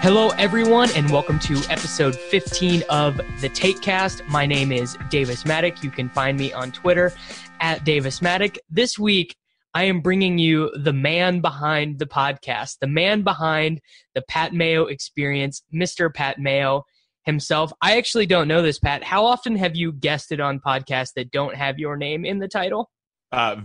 Hello, everyone, and welcome to episode 15 of The Tatecast. My name is Davis Maddock. You can find me on Twitter at Davis Maddock. This week, I am bringing you the man behind the podcast, the man behind the Pat Mayo Experience, Mr. Pat Mayo himself. I actually don't know this, Pat. How often have you guested on podcasts that don't have your name in the title?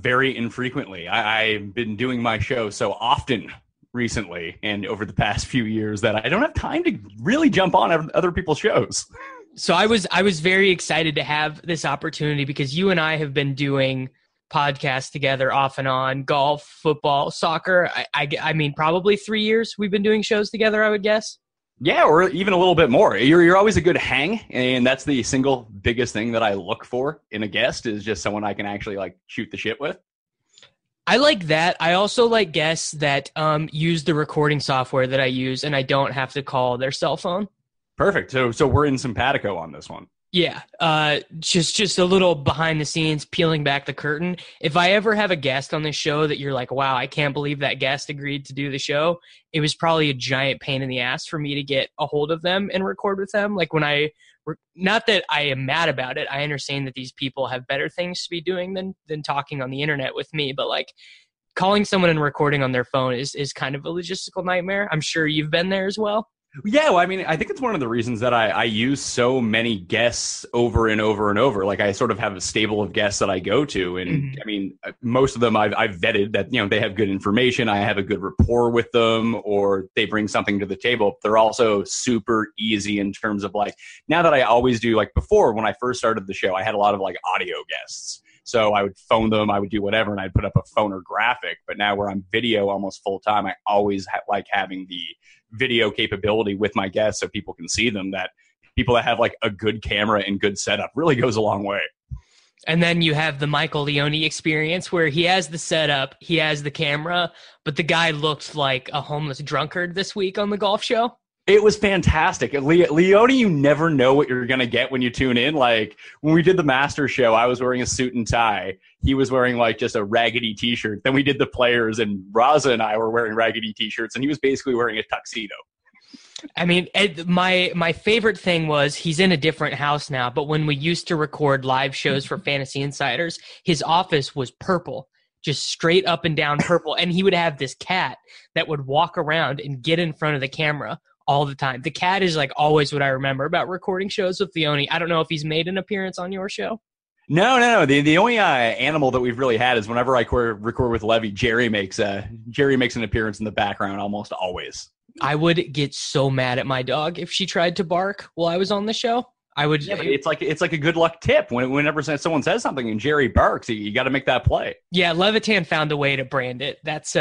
Very infrequently. I've been doing my show so often recently and over the past few years that I don't have time to really jump on other people's shows. So I was very excited to have this opportunity because you and I have been doing podcasts together off and on, golf, football, soccer. I mean, probably 3 years we've been doing shows together, I would guess. Yeah, or even a little bit more. You're always a good hang, and that's the single biggest thing that I look for in a guest is just someone I can actually like shoot the shit with. I like that. I also like guests that use the recording software that I use, and I don't have to call their cell phone. Perfect. So we're in simpatico on this one. Yeah. Just a little behind the scenes, peeling back the curtain. If I ever have a guest on this show that you're like, wow, I can't believe that guest agreed to do the show, it was probably a giant pain in the ass for me to get a hold of them and record with them. Like when not that I am mad about it. I understand that these people have better things to be doing than talking on the internet with me. But like calling someone and recording on their phone is kind of a logistical nightmare. I'm sure you've been there as well. Yeah. Well, I mean, I think it's one of the reasons that I use so many guests over and over and over. Like I sort of have a stable of guests that I go to. And I mean, most of them I've vetted that, you know, they have good information. I have a good rapport with them or they bring something to the table. They're also super easy in terms of like, now that I always do, like before when I first started the show, I had a lot of like audio guests. So I would phone them, I would do whatever, and I'd put up a phone or graphic. But now where I'm video almost full time, I always like having the video capability with my guests so people can see them. That people that have like a good camera and good setup really goes a long way. And then you have the Michael Leone experience where he has the setup, he has the camera, but the guy looked like a homeless drunkard this week on the golf show. It was fantastic. Leone, you never know what you're going to get when you tune in. Like when we did the Masters show, I was wearing a suit and tie. He was wearing like just a raggedy t-shirt. Then we did the players and Raza and I were wearing raggedy t-shirts and he was basically wearing a tuxedo. I mean, my favorite thing was he's in a different house now, but when we used to record live shows for Fantasy Insiders, his office was purple. Just straight up and down purple. And he would have this cat that would walk around and get in front of the camera all the time. The cat is like always what I remember about recording shows with Leone. I don't know if he's made an appearance on your show. No. The only animal that we've really had is whenever I record with Levy, Jerry makes an appearance in the background almost always. I would get so mad at my dog if she tried to bark while I was on the show. I would. Yeah, but it's like a good luck tip. Whenever someone says something and Jerry barks, you got to make that play. Yeah, Levitan found a way to brand it. That's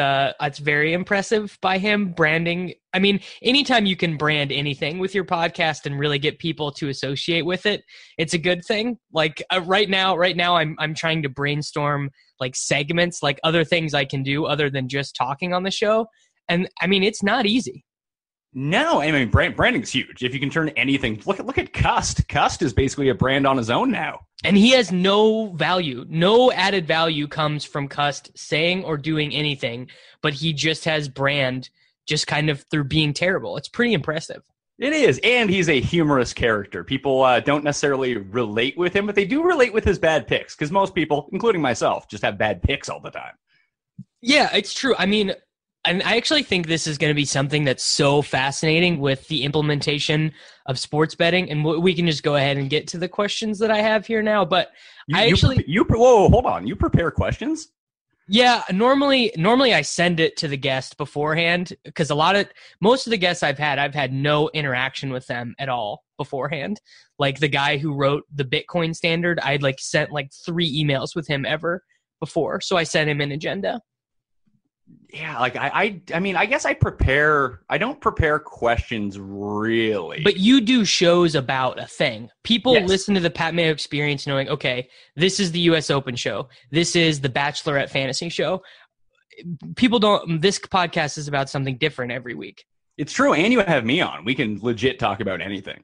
very impressive by him branding. I mean, anytime you can brand anything with your podcast and really get people to associate with it, it's a good thing. Like right now, I'm trying to brainstorm like segments, like other things I can do other than just talking on the show. And I mean, it's not easy. No, I mean, branding's huge. If you can turn anything, look at Cust. Cust is basically a brand on his own now. And he has no value. No added value comes from Cust saying or doing anything, but he just has brand just kind of through being terrible. It's pretty impressive. It is, and he's a humorous character. People don't necessarily relate with him, but they do relate with his bad picks, because most people, including myself, just have bad picks all the time. Yeah, it's true. I mean, and I actually think this is going to be something that's so fascinating with the implementation of sports betting. And we can just go ahead and get to the questions that I have here now. But hold on. You prepare questions? Yeah. Normally I send it to the guest beforehand because most of the guests I've had no interaction with them at all beforehand. Like the guy who wrote the Bitcoin standard, I'd sent 3 emails with him ever before. So I sent him an agenda. yeah, like I mean, I guess I prepare. I don't prepare questions really. But you do shows about a thing. People yes. listen to the Pat Mayo Experience knowing, okay, this is the U.S. Open show. This is the Bachelorette Fantasy show. People don't, this podcast is about something different every week. It's true. And you have me on. We can legit talk about anything.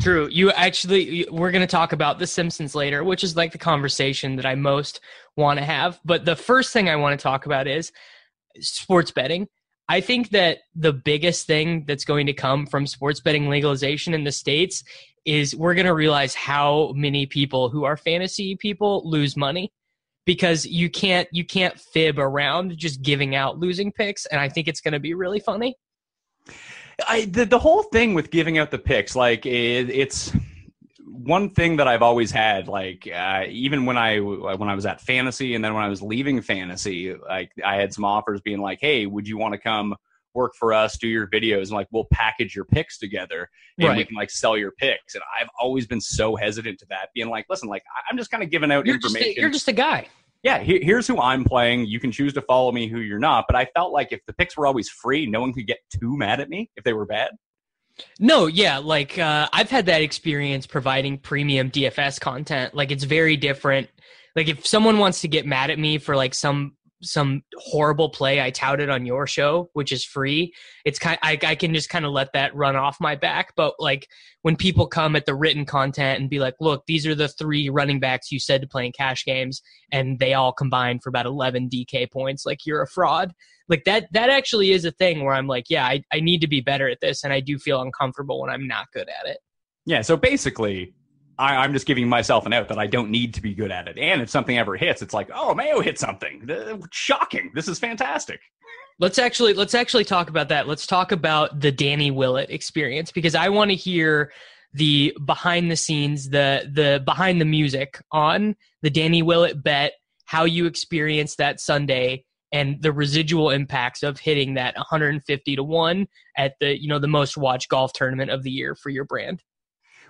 True. You actually, we're going to talk about The Simpsons later, which is like the conversation that I most want to have. But the first thing I want to talk about is sports betting. I think that the biggest thing that's going to come from sports betting legalization in the States is we're going to realize how many people who are fantasy people lose money. Because you can't fib around just giving out losing picks, and I think it's going to be really funny. The whole thing with giving out the picks, like it's one thing that I've always had. Like even when I was at fantasy, and then when I was leaving fantasy, like I had some offers being like, "Hey, would you want to come work for us, do your videos, and like we'll package your picks together and right. we can like sell your picks." And I've always been so hesitant to that, being like, listen, like I'm just kind of giving out information. You're just a guy. Yeah, here's who I'm playing. You can choose to follow me, who you're not. But I felt like if the picks were always free, no one could get too mad at me if they were bad. No, yeah, like I've had that experience providing premium DFS content. Like it's very different. Like if someone wants to get mad at me for like some horrible play I touted on your show, which is free. It's kind of, I can just kind of let that run off my back. But like when people come at the written content and be like, look, these are the three running backs you said to play in cash games, and they all combined for about 11 DK points. Like you're a fraud. Like that actually is a thing where I'm like, yeah, I need to be better at this. And I do feel uncomfortable when I'm not good at it. Yeah. So basically I'm just giving myself an out that I don't need to be good at it. And if something ever hits, it's like, oh, Mayo hit something. Shocking. This is fantastic. Let's actually talk about that. Let's talk about the Danny Willett experience, because I want to hear the behind the scenes, the behind the music on the Danny Willett bet, how you experienced that Sunday and the residual impacts of hitting that 150-1 at the, you know, the most watched golf tournament of the year for your brand.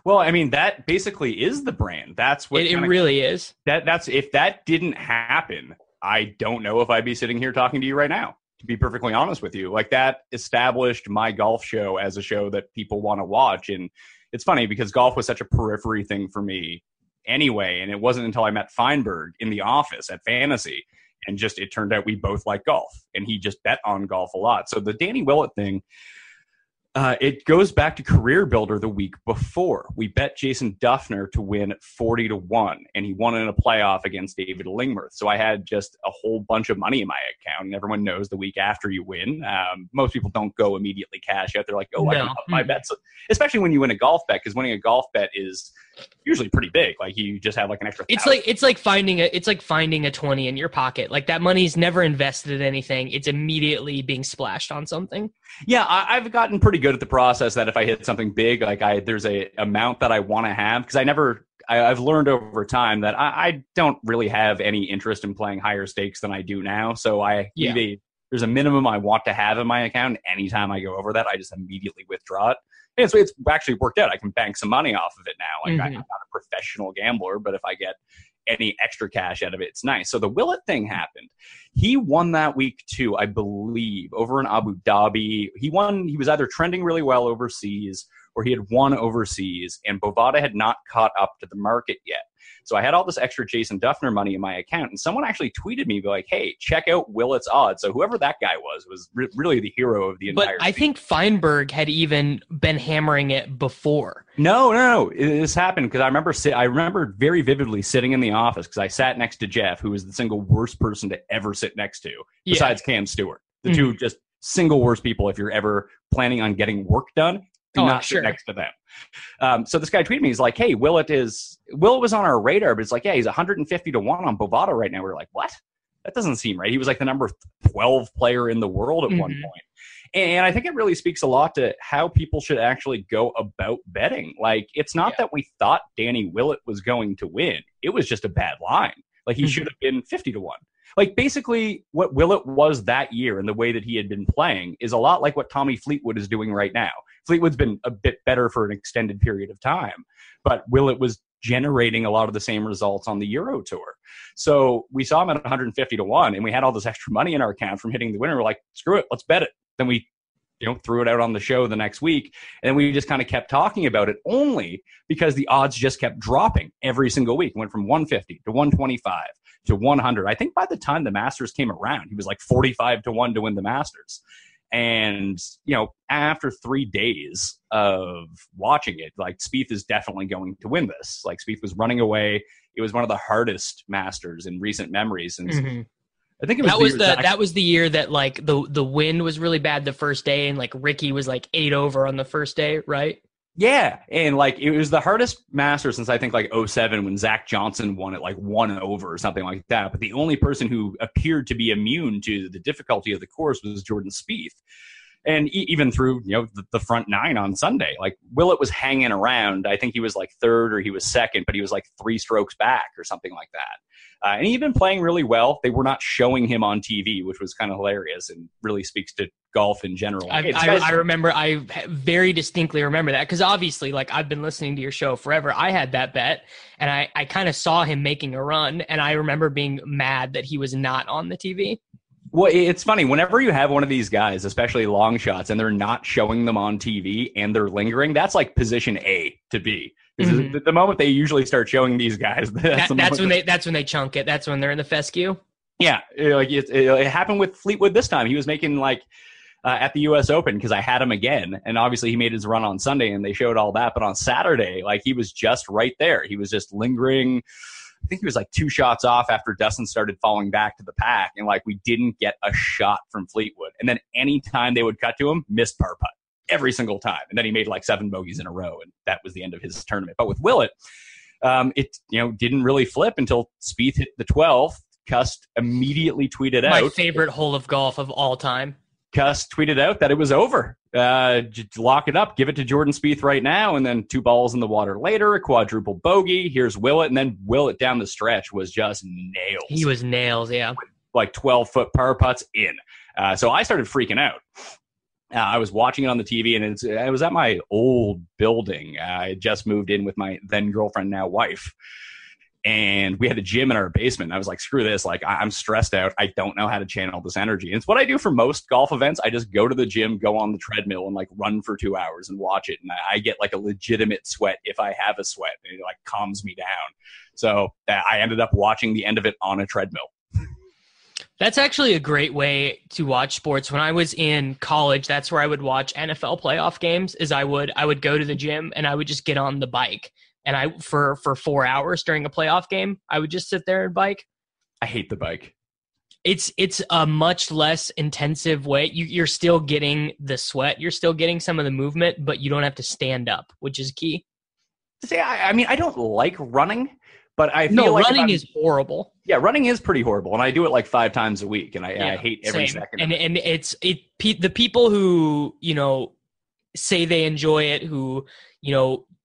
Well, I mean, that basically is the brand. That's what it really is. That's if that didn't happen, I don't know if I'd be sitting here talking to you right now, to be perfectly honest with you. Like that established my golf show as a show that people want to watch. And it's funny because golf was such a periphery thing for me anyway. And it wasn't until I met Feinberg in the office at Fantasy. And just it turned out we both like golf. And he just bet on golf a lot. So the Danny Willett thing... it goes back to Career Builder the week before. We bet Jason Duffner to win 40-1, and he won in a playoff against David Lingmerth. So I had just a whole bunch of money in my account, and everyone knows the week after you win. Most people don't go immediately cash out. They're like, oh, no. I can up my bets. Especially when you win a golf bet, because winning a golf bet is usually pretty big. Like you just have like an extra $1,000. It's like finding a 20 in your pocket. Like that money's never invested in anything. It's immediately being splashed on something. Yeah, I've gotten pretty good at the process that if I hit something big, like there's a amount that I want to have, because I've learned over time that I don't really have any interest in playing higher stakes than I do now. So there's a minimum I want to have in my account. Anytime I go over that, I just immediately withdraw it. And so it's actually worked out. I can bank some money off of it now. Like I'm not a professional gambler, but if I get any extra cash out of it, it's nice. So the Willett thing happened. He won that week too, I believe, over in Abu Dhabi. He won. He was either trending really well overseas or he had won overseas, and Bovada had not caught up to the market yet. So I had all this extra Jason Duffner money in my account, and someone actually tweeted me like, hey, check out Willett's odds. So whoever that guy was really the hero of the entire But I think Feinberg had even been hammering it before. No. This happened because I remember very vividly sitting in the office because I sat next to Jeff, who was the single worst person to ever sit next to, besides Cam Stewart. The two just single worst people if you're ever planning on getting work done. Sit next to them. So this guy tweeted me. He's like, hey, Willett was on our radar, but it's like, yeah, he's 150-1 on Bovada right now. We're like, what? That doesn't seem right. He was like the number 12 player in the world at one point. And I think it really speaks a lot to how people should actually go about betting. Like, it's not that we thought Danny Willett was going to win. It was just a bad line. Like, he should have been 50-1. Like, basically, what Willett was that year and the way that he had been playing is a lot like what Tommy Fleetwood is doing right now. Fleetwood's been a bit better for an extended period of time, but Willett was generating a lot of the same results on the Euro Tour. So we saw him at 150-1, and we had all this extra money in our account from hitting the winner. We're like, screw it, let's bet it. Then we threw it out on the show the next week, and we just kind of kept talking about it only because the odds just kept dropping every single week. It went from 150 to 125 to 100. I think by the time the Masters came around, he was like 45-1 to win the Masters. And, you know, after 3 days of watching it, like, Spieth is definitely going to win this. Like, Spieth was running away. It was one of the hardest Masters in recent memories. And I think it was that was the year that, like, the wind was really bad the first day, and, like, Ricky was like 8 over on the first day, right? Yeah, and, like, it was the hardest Masters since I think, like, 07 when Zach Johnson won it, like, 1 over or something like that. But the only person who appeared to be immune to the difficulty of the course was Jordan Spieth. And even through, you know, the front nine on Sunday, like, Willett was hanging around. I think he was, like, 3rd or 2nd, but he was, like, 3 strokes back or something like that. And he'd been playing really well. They were not showing him on TV, which was kind of hilarious and really speaks to golf in general. I very distinctly remember that, because obviously, like, I've been listening to your show forever. I had that bet, and I kind of saw him making a run, and I remember being mad that he was not on the TV. Well, it's funny. Whenever you have one of these guys, especially long shots, and they're not showing them on TV and they're lingering, that's like position A to B. The moment they usually start showing these guys, that's when they chunk it. That's when they're in the fescue. Yeah, like it happened with Fleetwood this time. He was making, like, at the U.S. Open, because I had him again, and obviously he made his run on Sunday, and they showed all that. But on Saturday, like, he was just right there. He was just lingering. I think he was like 2 shots off after Dustin started falling back to the pack, and, like, we didn't get a shot from Fleetwood. And then any time they would cut to him, missed par putt every single time. And then he made like 7 bogeys in a row, and that was the end of his tournament. But with Willett, it didn't really flip until Spieth hit the 12th. Cust immediately tweeted out, my favorite hole of golf of all time. Cust tweeted out that it was over. Lock it up, give it to Jordan Spieth right now, and then 2 balls in the water later, a quadruple bogey, here's Willett, and then Willett down the stretch was just nails. He was nails, yeah. Like 12-foot par putts in. So I started freaking out. I was watching it on the TV, and I was at my old building. I had just moved in with my then-girlfriend, now wife. And we had a gym in our basement. I was like, screw this. Like, I'm stressed out. I don't know how to channel this energy. And it's what I do for most golf events. I just go to the gym, go on the treadmill, and, like, run for 2 hours and watch it. And I get, like, a legitimate sweat if I have a sweat. It, like, calms me down. So I ended up watching the end of it on a treadmill. That's actually a great way to watch sports. When I was in college, that's where I would watch NFL playoff games. Is I would go to the gym, and I would just get on the bike. And I for 4 hours during a playoff game, I would just sit there and bike. I hate the bike. It's a much less intensive way. You're still getting the sweat. You're still getting some of the movement, but you don't have to stand up, which is key. See, I mean, I don't like running, but I feel like running is horrible. Yeah, running is pretty horrible, and I do it like 5 times a week, and I hate every second. And the people who say they enjoy it, who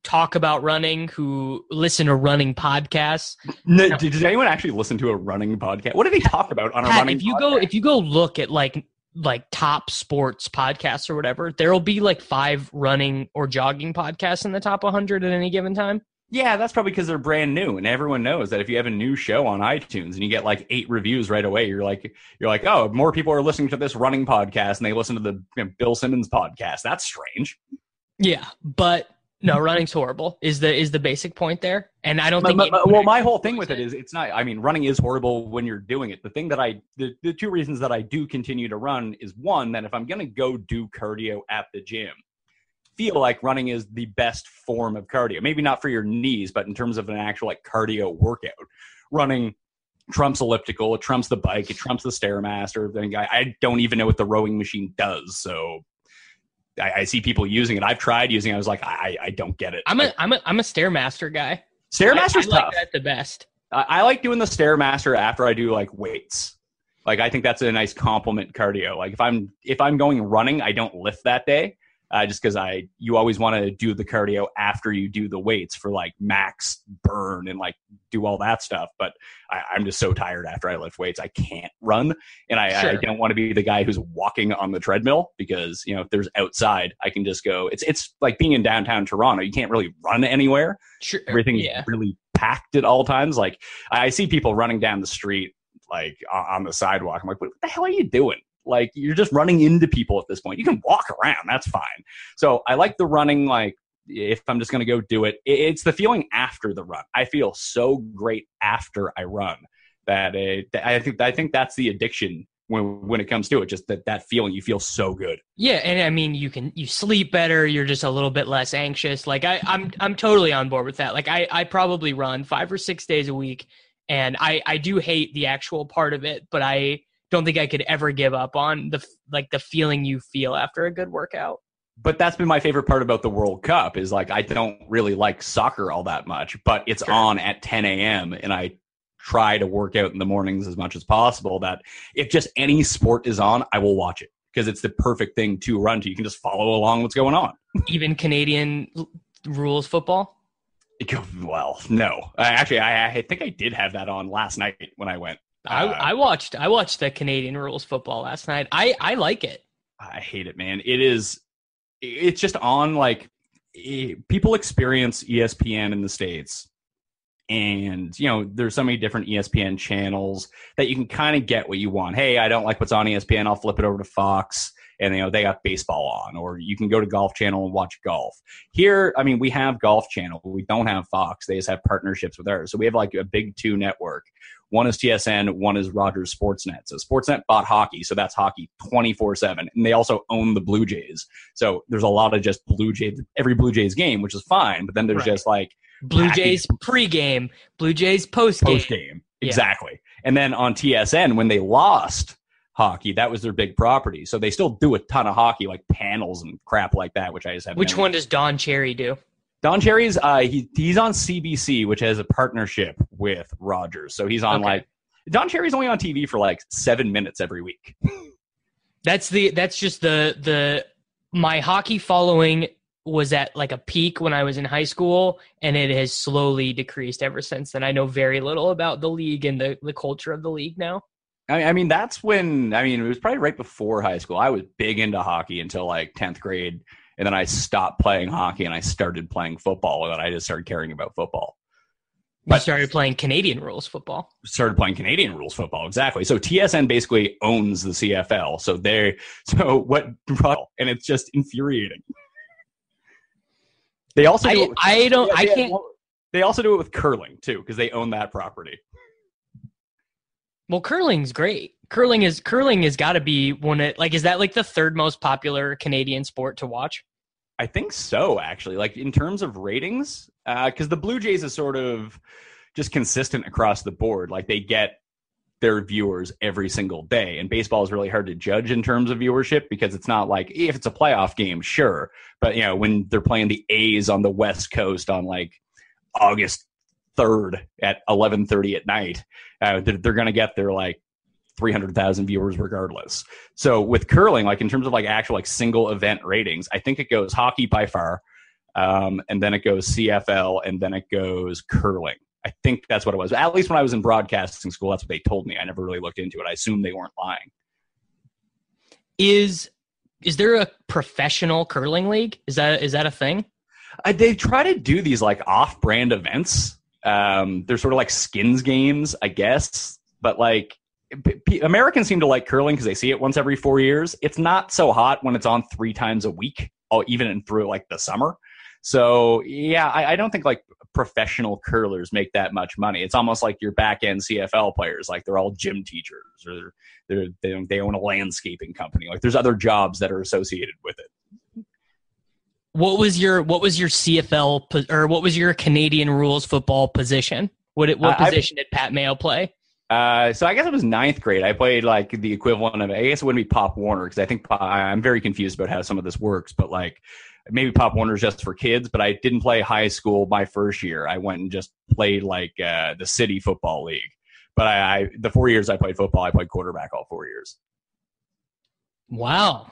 talk about running, who listen to running podcasts. No, did anyone actually listen to a running podcast? What do they talk about on a running podcast? If you go look at like top sports podcasts or whatever, there'll be like 5 running or jogging podcasts in the top 100 at any given time. Yeah, that's probably because they're brand new, and everyone knows that if you have a new show on iTunes and you get like 8 reviews right away, you're like, oh, more people are listening to this running podcast and they listen to the Bill Simmons podcast. That's strange. Yeah, but no, running's horrible is the basic point there. And I don't think... my whole thing with it is it's not... I mean, running is horrible when you're doing it. The thing that the 2 reasons that I do continue to run is, one, that if I'm going to go do cardio at the gym, feel like running is the best form of cardio. Maybe not for your knees, but in terms of an actual like cardio workout. Running trumps elliptical, it trumps the bike, it trumps the Stairmaster. I don't even know what the rowing machine does, so... I see people using it. I've tried using it. I was like, I don't get it. I'm a Stairmaster guy. Stairmaster's tough. I like that the best. I like doing the Stairmaster after I do like weights. Like, I think that's a nice complement cardio. Like, if I'm going running, I don't lift that day. just because you always want to do the cardio after you do the weights for like max burn and like do all that stuff. But I'm just so tired after I lift weights. I can't run. And I don't want to be the guy who's walking on the treadmill because, you know, if there's outside, I can just go. It's like being in downtown Toronto. You can't really run anywhere. Sure. Everything's really packed at all times. Like I see people running down the street, like on the sidewalk. I'm like, what the hell are you doing? Like, you're just running into people at this point. You can walk around. That's fine. So I like the running. Like, if I'm just going to go do it, it's the feeling after the run. I feel so great after I run that I think that's the addiction when it comes to it, just that feeling. You feel so good. Yeah. And I mean, you sleep better. You're just a little bit less anxious. Like I'm totally on board with that. Like I probably run 5 or 6 days a week, and I do hate the actual part of it, but I don't think I could ever give up on the feeling you feel after a good workout. But that's been my favorite part about the World Cup is like, I don't really like soccer all that much, but it's on at 10 a.m. and I try to work out in the mornings as much as possible, that if just any sport is on, I will watch it because it's the perfect thing to run to. You can just follow along what's going on. Even Canadian rules football? Well, no. Actually, I think I did have that on last night when I went. I watched the Canadian rules football last night. I like it. I hate it, man. It's just on like people experience ESPN in the States, and you know there's so many different ESPN channels that you can kind of get what you want. Hey, I don't like what's on ESPN. I'll flip it over to Fox, and you know they got baseball on, or you can go to Golf Channel and watch golf. Here, I mean, we have Golf Channel, but we don't have Fox. They just have partnerships with ours, so we have like a big two network. One is TSN, one is Rogers Sportsnet. So Sportsnet bought hockey, so that's hockey 24/7. And they also own the Blue Jays. So there's a lot of just Blue Jays, every Blue Jays game, which is fine. But then there's just like Blue Jays pregame, Blue Jays postgame. Exactly. Yeah. And then on TSN, when they lost hockey, that was their big property. So they still do a ton of hockey, like panels and crap like that, which I just have. Which one does Don Cherry do? Don Cherry's he's on CBC, which has a partnership with Rogers. So he's on like Don Cherry's only on TV for like 7 minutes every week. That's just the my hockey following was at like a peak when I was in high school, and it has slowly decreased ever since then. I know very little about the league and the culture of the league now. I mean, that's when it was probably right before high school. I was big into hockey until like 10th grade. And then I stopped playing hockey and I started playing football, and then I just started caring about football. You started playing Canadian rules football. Exactly. So TSN basically owns the CFL. So what? And it's just infuriating. They also do They also do it with curling too, because they own that property. Well, curling's great. Curling has got to be one of, like, is that like the third most popular Canadian sport to watch? I think so, actually. Like in terms of ratings, because the Blue Jays is sort of just consistent across the board. Like they get their viewers every single day, and baseball is really hard to judge in terms of viewership because it's not like if it's a playoff game, sure, but you know when they're playing the A's on the West Coast on like August 3rd at 11:30 at night, they're gonna get their like 300,000 viewers regardless. So with curling, like in terms of like actual like single event ratings, I think it goes hockey by far, and then it goes CFL, and then it goes curling. I think that's what it was. At least when I was in broadcasting school, that's what they told me. I never really looked into it. I assumed they weren't lying. Is there a professional curling league? Is that a thing? They try to do these like off-brand events. They're sort of like skins games, I guess, but like Americans seem to like curling because they see it once every 4 years. It's not so hot when it's on 3 times a week, or even through like the summer. So yeah, I don't think like professional curlers make that much money. It's almost like your back end CFL players. Like they're all gym teachers, or they own a landscaping company. Like there's other jobs that are associated with it. What was your CFL or what was your Canadian rules football position? What position did Pat Mayo play? So I guess it was 9th grade. I played like the equivalent of, I guess it wouldn't be Pop Warner, because I think I'm very confused about how some of this works, but like maybe Pop Warner is just for kids, but I didn't play high school my first year. I went and just played like the city football league. But the 4 years I played football, I played quarterback all 4 years. Wow.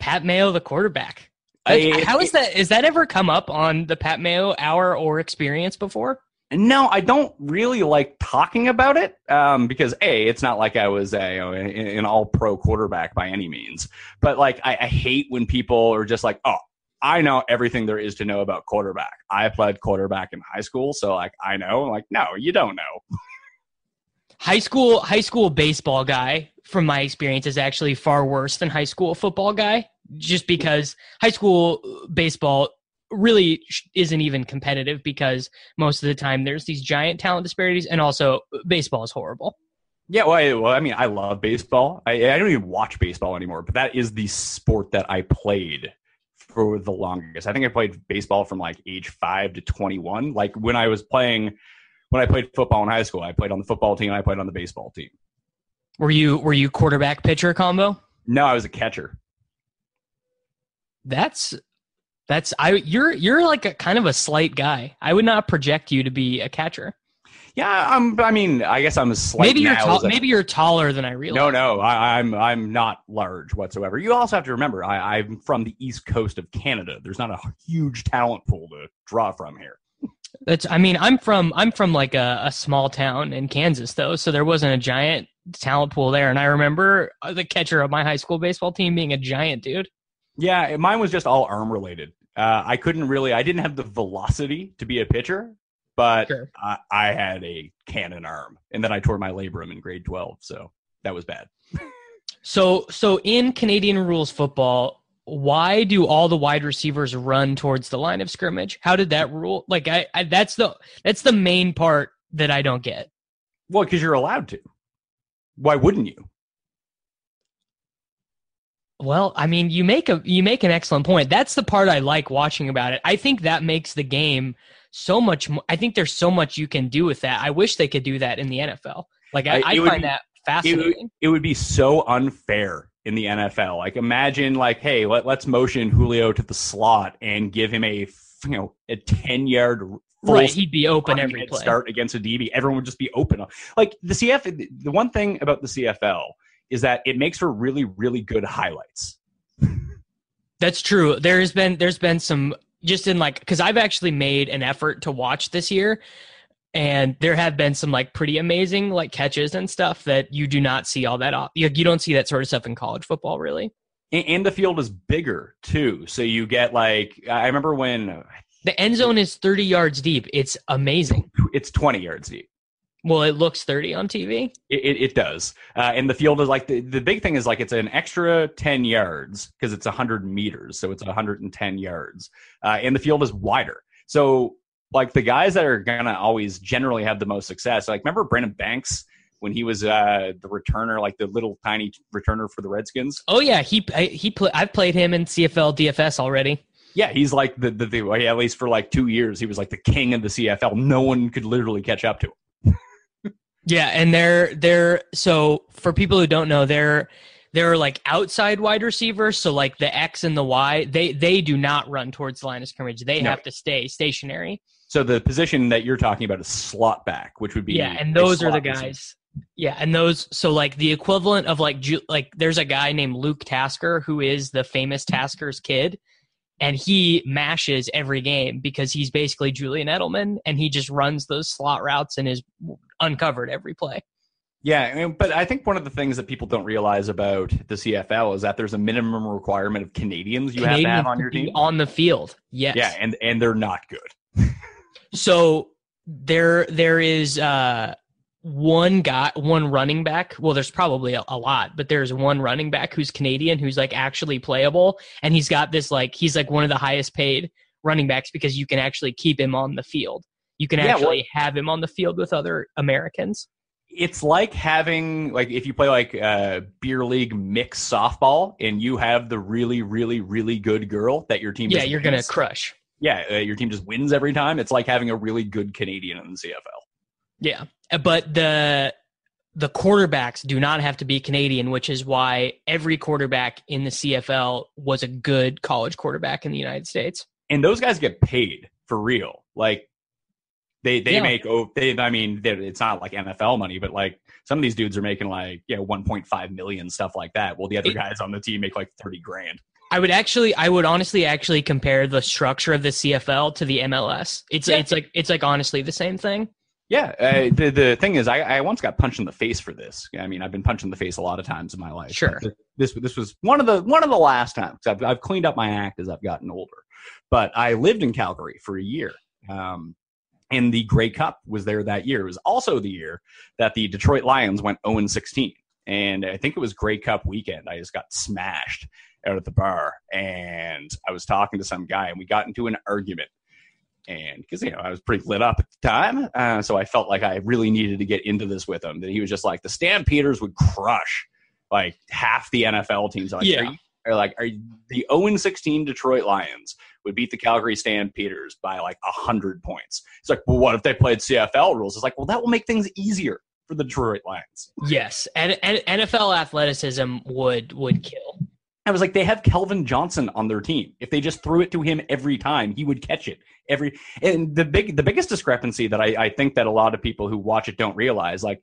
Pat Mayo, the quarterback. How is that? Is that ever come up on the Pat Mayo Hour or Experience before? No, I don't really like talking about it because, A, it's not like I was an all-pro quarterback by any means. But, like, I hate when people are just like, oh, I know everything there is to know about quarterback. I played quarterback in high school, so, like, I know. I'm like, no, you don't know. High school baseball guy, from my experience, is actually far worse than high school football guy, just because high school baseball really isn't even competitive because most of the time there's these giant talent disparities, and also baseball is horrible. Yeah, well, I mean, I love baseball. I don't even watch baseball anymore, but that is the sport that I played for the longest. I think I played baseball from like age 5 to 21. Like when I played football in high school, I played on the football team and I played on the baseball team. Were you quarterback pitcher combo? No, I was a catcher. You're like a kind of a slight guy. I would not project you to be a catcher. Yeah, I guess I'm a slight. Maybe you're taller than I realize. No, I'm not large whatsoever. You also have to remember, I'm from the East Coast of Canada. There's not a huge talent pool to draw from here. I'm from like a small town in Kansas though, so there wasn't a giant talent pool there. And I remember the catcher of my high school baseball team being a giant dude. Yeah, mine was just all arm related. I didn't have the velocity to be a pitcher, but sure. I had a cannon arm, and then I tore my labrum in grade 12, so that was bad. So in Canadian rules football, why do all the wide receivers run towards the line of scrimmage? How did that rule? Like, that's the main part that I don't get. Well, because you're allowed to. Why wouldn't you? Well, I mean, you make an excellent point. That's the part I like watching about it. I think that makes the game so much more. I think there's so much you can do with that. I wish they could do that in the NFL. Like, I find that fascinating. It would be so unfair in the NFL. Like, imagine, like, hey, let's motion Julio to the slot and give him a 10-yard. Right, he'd be open every play. Start against a DB, everyone would just be open. Like the one thing about the CFL is that it makes for really, really good highlights. That's true. There's been some, just in like, because I've actually made an effort to watch this year, and there have been some like pretty amazing like catches and stuff that you do not see all that off. You don't see that sort of stuff in college football, really. And the field is bigger too, so you get like, I remember when the end zone is 30 yards deep. It's amazing. It's 20 yards deep. Well, it looks 30 on TV. It does. And the field is like, the big thing is like it's an extra 10 yards because it's 100 meters. So it's 110 yards. And the field is wider. So like the guys that are going to always generally have the most success, like remember Brandon Banks when he was the returner, like the little tiny returner for the Redskins? Oh, yeah. I've played him in CFL DFS already. Yeah, he's like the at least for like 2 years, he was like the king of the CFL. No one could literally catch up to him. Yeah, and they're so for people who don't know, they're like outside wide receivers, so like the X and the Y, they do not run towards the line of scrimmage. They have to stay stationary. So the position that you're talking about is slot back, which would be and those are the guys. Receiver. Yeah, and those, so like the equivalent of like there's a guy named Luke Tasker who is the famous Tasker's kid, and he mashes every game because he's basically Julian Edelman, and he just runs those slot routes and is uncovered every play. Yeah, I mean, but I think one of the things that people don't realize about the CFL is that there's a minimum requirement of Canadians have to have on your team. On the field, yes. Yeah, and they're not good. So there is one running back. Well, there's probably a lot, but there's one running back who's Canadian who's like actually playable, and he's got this like, he's like one of the highest paid running backs because you can actually keep him on the field. You can have him on the field with other Americans. It's like having, like if you play like beer league mixed softball and you have the really, really, really good girl that your team just you're going to crush. Yeah, your team just wins every time. It's like having a really good Canadian in the CFL. Yeah, but the quarterbacks do not have to be Canadian, which is why every quarterback in the CFL was a good college quarterback in the United States. And those guys get paid for real. Like they make it's not like NFL money, but like some of these dudes are making like $1.5 million, stuff like that. Well, the other guys on the team make like $30,000. I would honestly compare the structure of the CFL to the MLS. It's like honestly the same thing. Yeah. The thing is, I once got punched in the face for this. I mean, I've been punched in the face a lot of times in my life. Sure. This was one of the last times. I've cleaned up my act as I've gotten older, but I lived in Calgary for a year. And the Grey Cup was there that year. It was also the year that the Detroit Lions went 0-16. And I think it was Grey Cup weekend. I just got smashed out at the bar, and I was talking to some guy, and we got into an argument. And because, I was pretty lit up at the time, so I felt like I really needed to get into this with him. Then he was just like, the Stampeders would crush like half the NFL teams. Like, yeah. The 0-16 Detroit Lions would beat the Calgary Stampeders by like 100 points. It's like, well, what if they played CFL rules? It's like, well, that will make things easier for the Detroit Lions. Yes, and NFL athleticism would kill. I was like, they have Calvin Johnson on their team. If they just threw it to him every time, he would catch it every. And the biggest discrepancy that I think that a lot of people who watch it don't realize, like,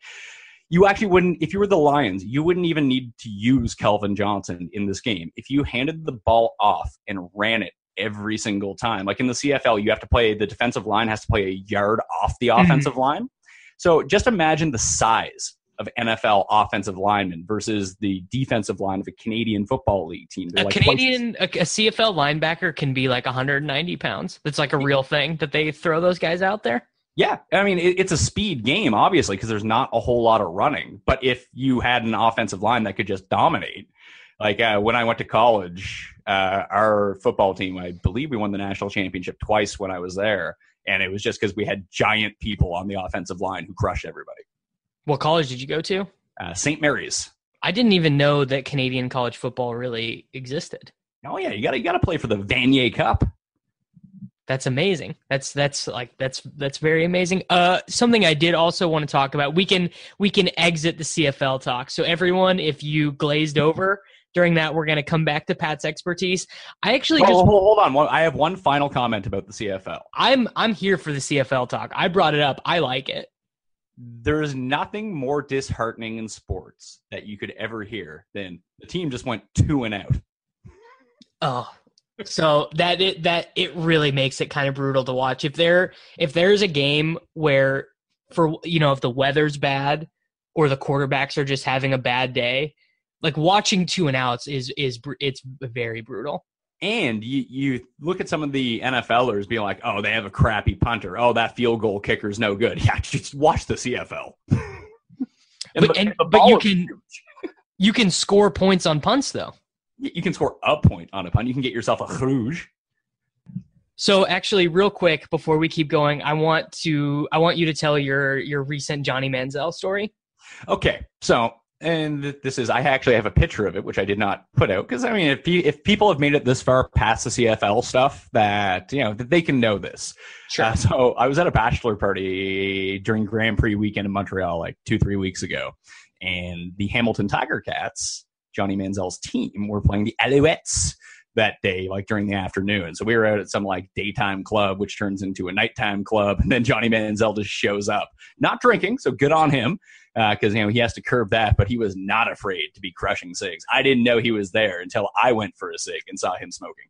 you actually wouldn't, if you were the Lions, you wouldn't even need to use Calvin Johnson in this game. If you handed the ball off and ran it every single time, like in the CFL, you have to play, the defensive line has to play a yard off the offensive line. So just imagine the size of NFL offensive linemen versus the defensive line of a Canadian football league team. They're a CFL linebacker can be like 190 pounds. That's like a real thing that they throw those guys out there. Yeah. I mean, it's a speed game, obviously, because there's not a whole lot of running. But if you had an offensive line that could just dominate, like when I went to college, our football team, I believe we won the national championship twice when I was there. And it was just because we had giant people on the offensive line who crushed everybody. What college did you go to? Saint Mary's. I didn't even know that Canadian college football really existed. Oh yeah, you gotta play for the Vanier Cup. That's amazing. That's very amazing. Something I did also want to talk about. We can exit the CFL talk. So everyone, if you glazed over during that, we're gonna come back to Pat's expertise. Hold on. I have one final comment about the CFL. I'm here for the CFL talk. I brought it up. I like it. There is nothing more disheartening in sports that you could ever hear than the team just went 2-0. Oh, so that it really makes it kind of brutal to watch. If there's a game where if the weather's bad or the quarterbacks are just having a bad day, like watching 2-0s it's very brutal. And you look at some of the NFLers being like, oh, they have a crappy punter. Oh, that field goal kicker's no good. Yeah, just watch the CFL. But you can score points on punts, though. You can score a point on a punt. You can get yourself a rouge. So actually, real quick, before we keep going, I want you to tell your recent Johnny Manziel story. Okay, so... And this is, I actually have a picture of it, which I did not put out. Because, I mean, if people have made it this far past the CFL stuff, that, that they can know this. Sure. So I was at a bachelor party during Grand Prix weekend in Montreal, like 2-3 weeks ago. And the Hamilton Tiger Cats, Johnny Manziel's team, were playing the Alouettes that day, like during the afternoon. So we were out at some like daytime club, which turns into a nighttime club. And then Johnny Manziel just shows up, not drinking. So good on him. Because, he has to curb that, but he was not afraid to be crushing cigs. I didn't know he was there until I went for a cig and saw him smoking.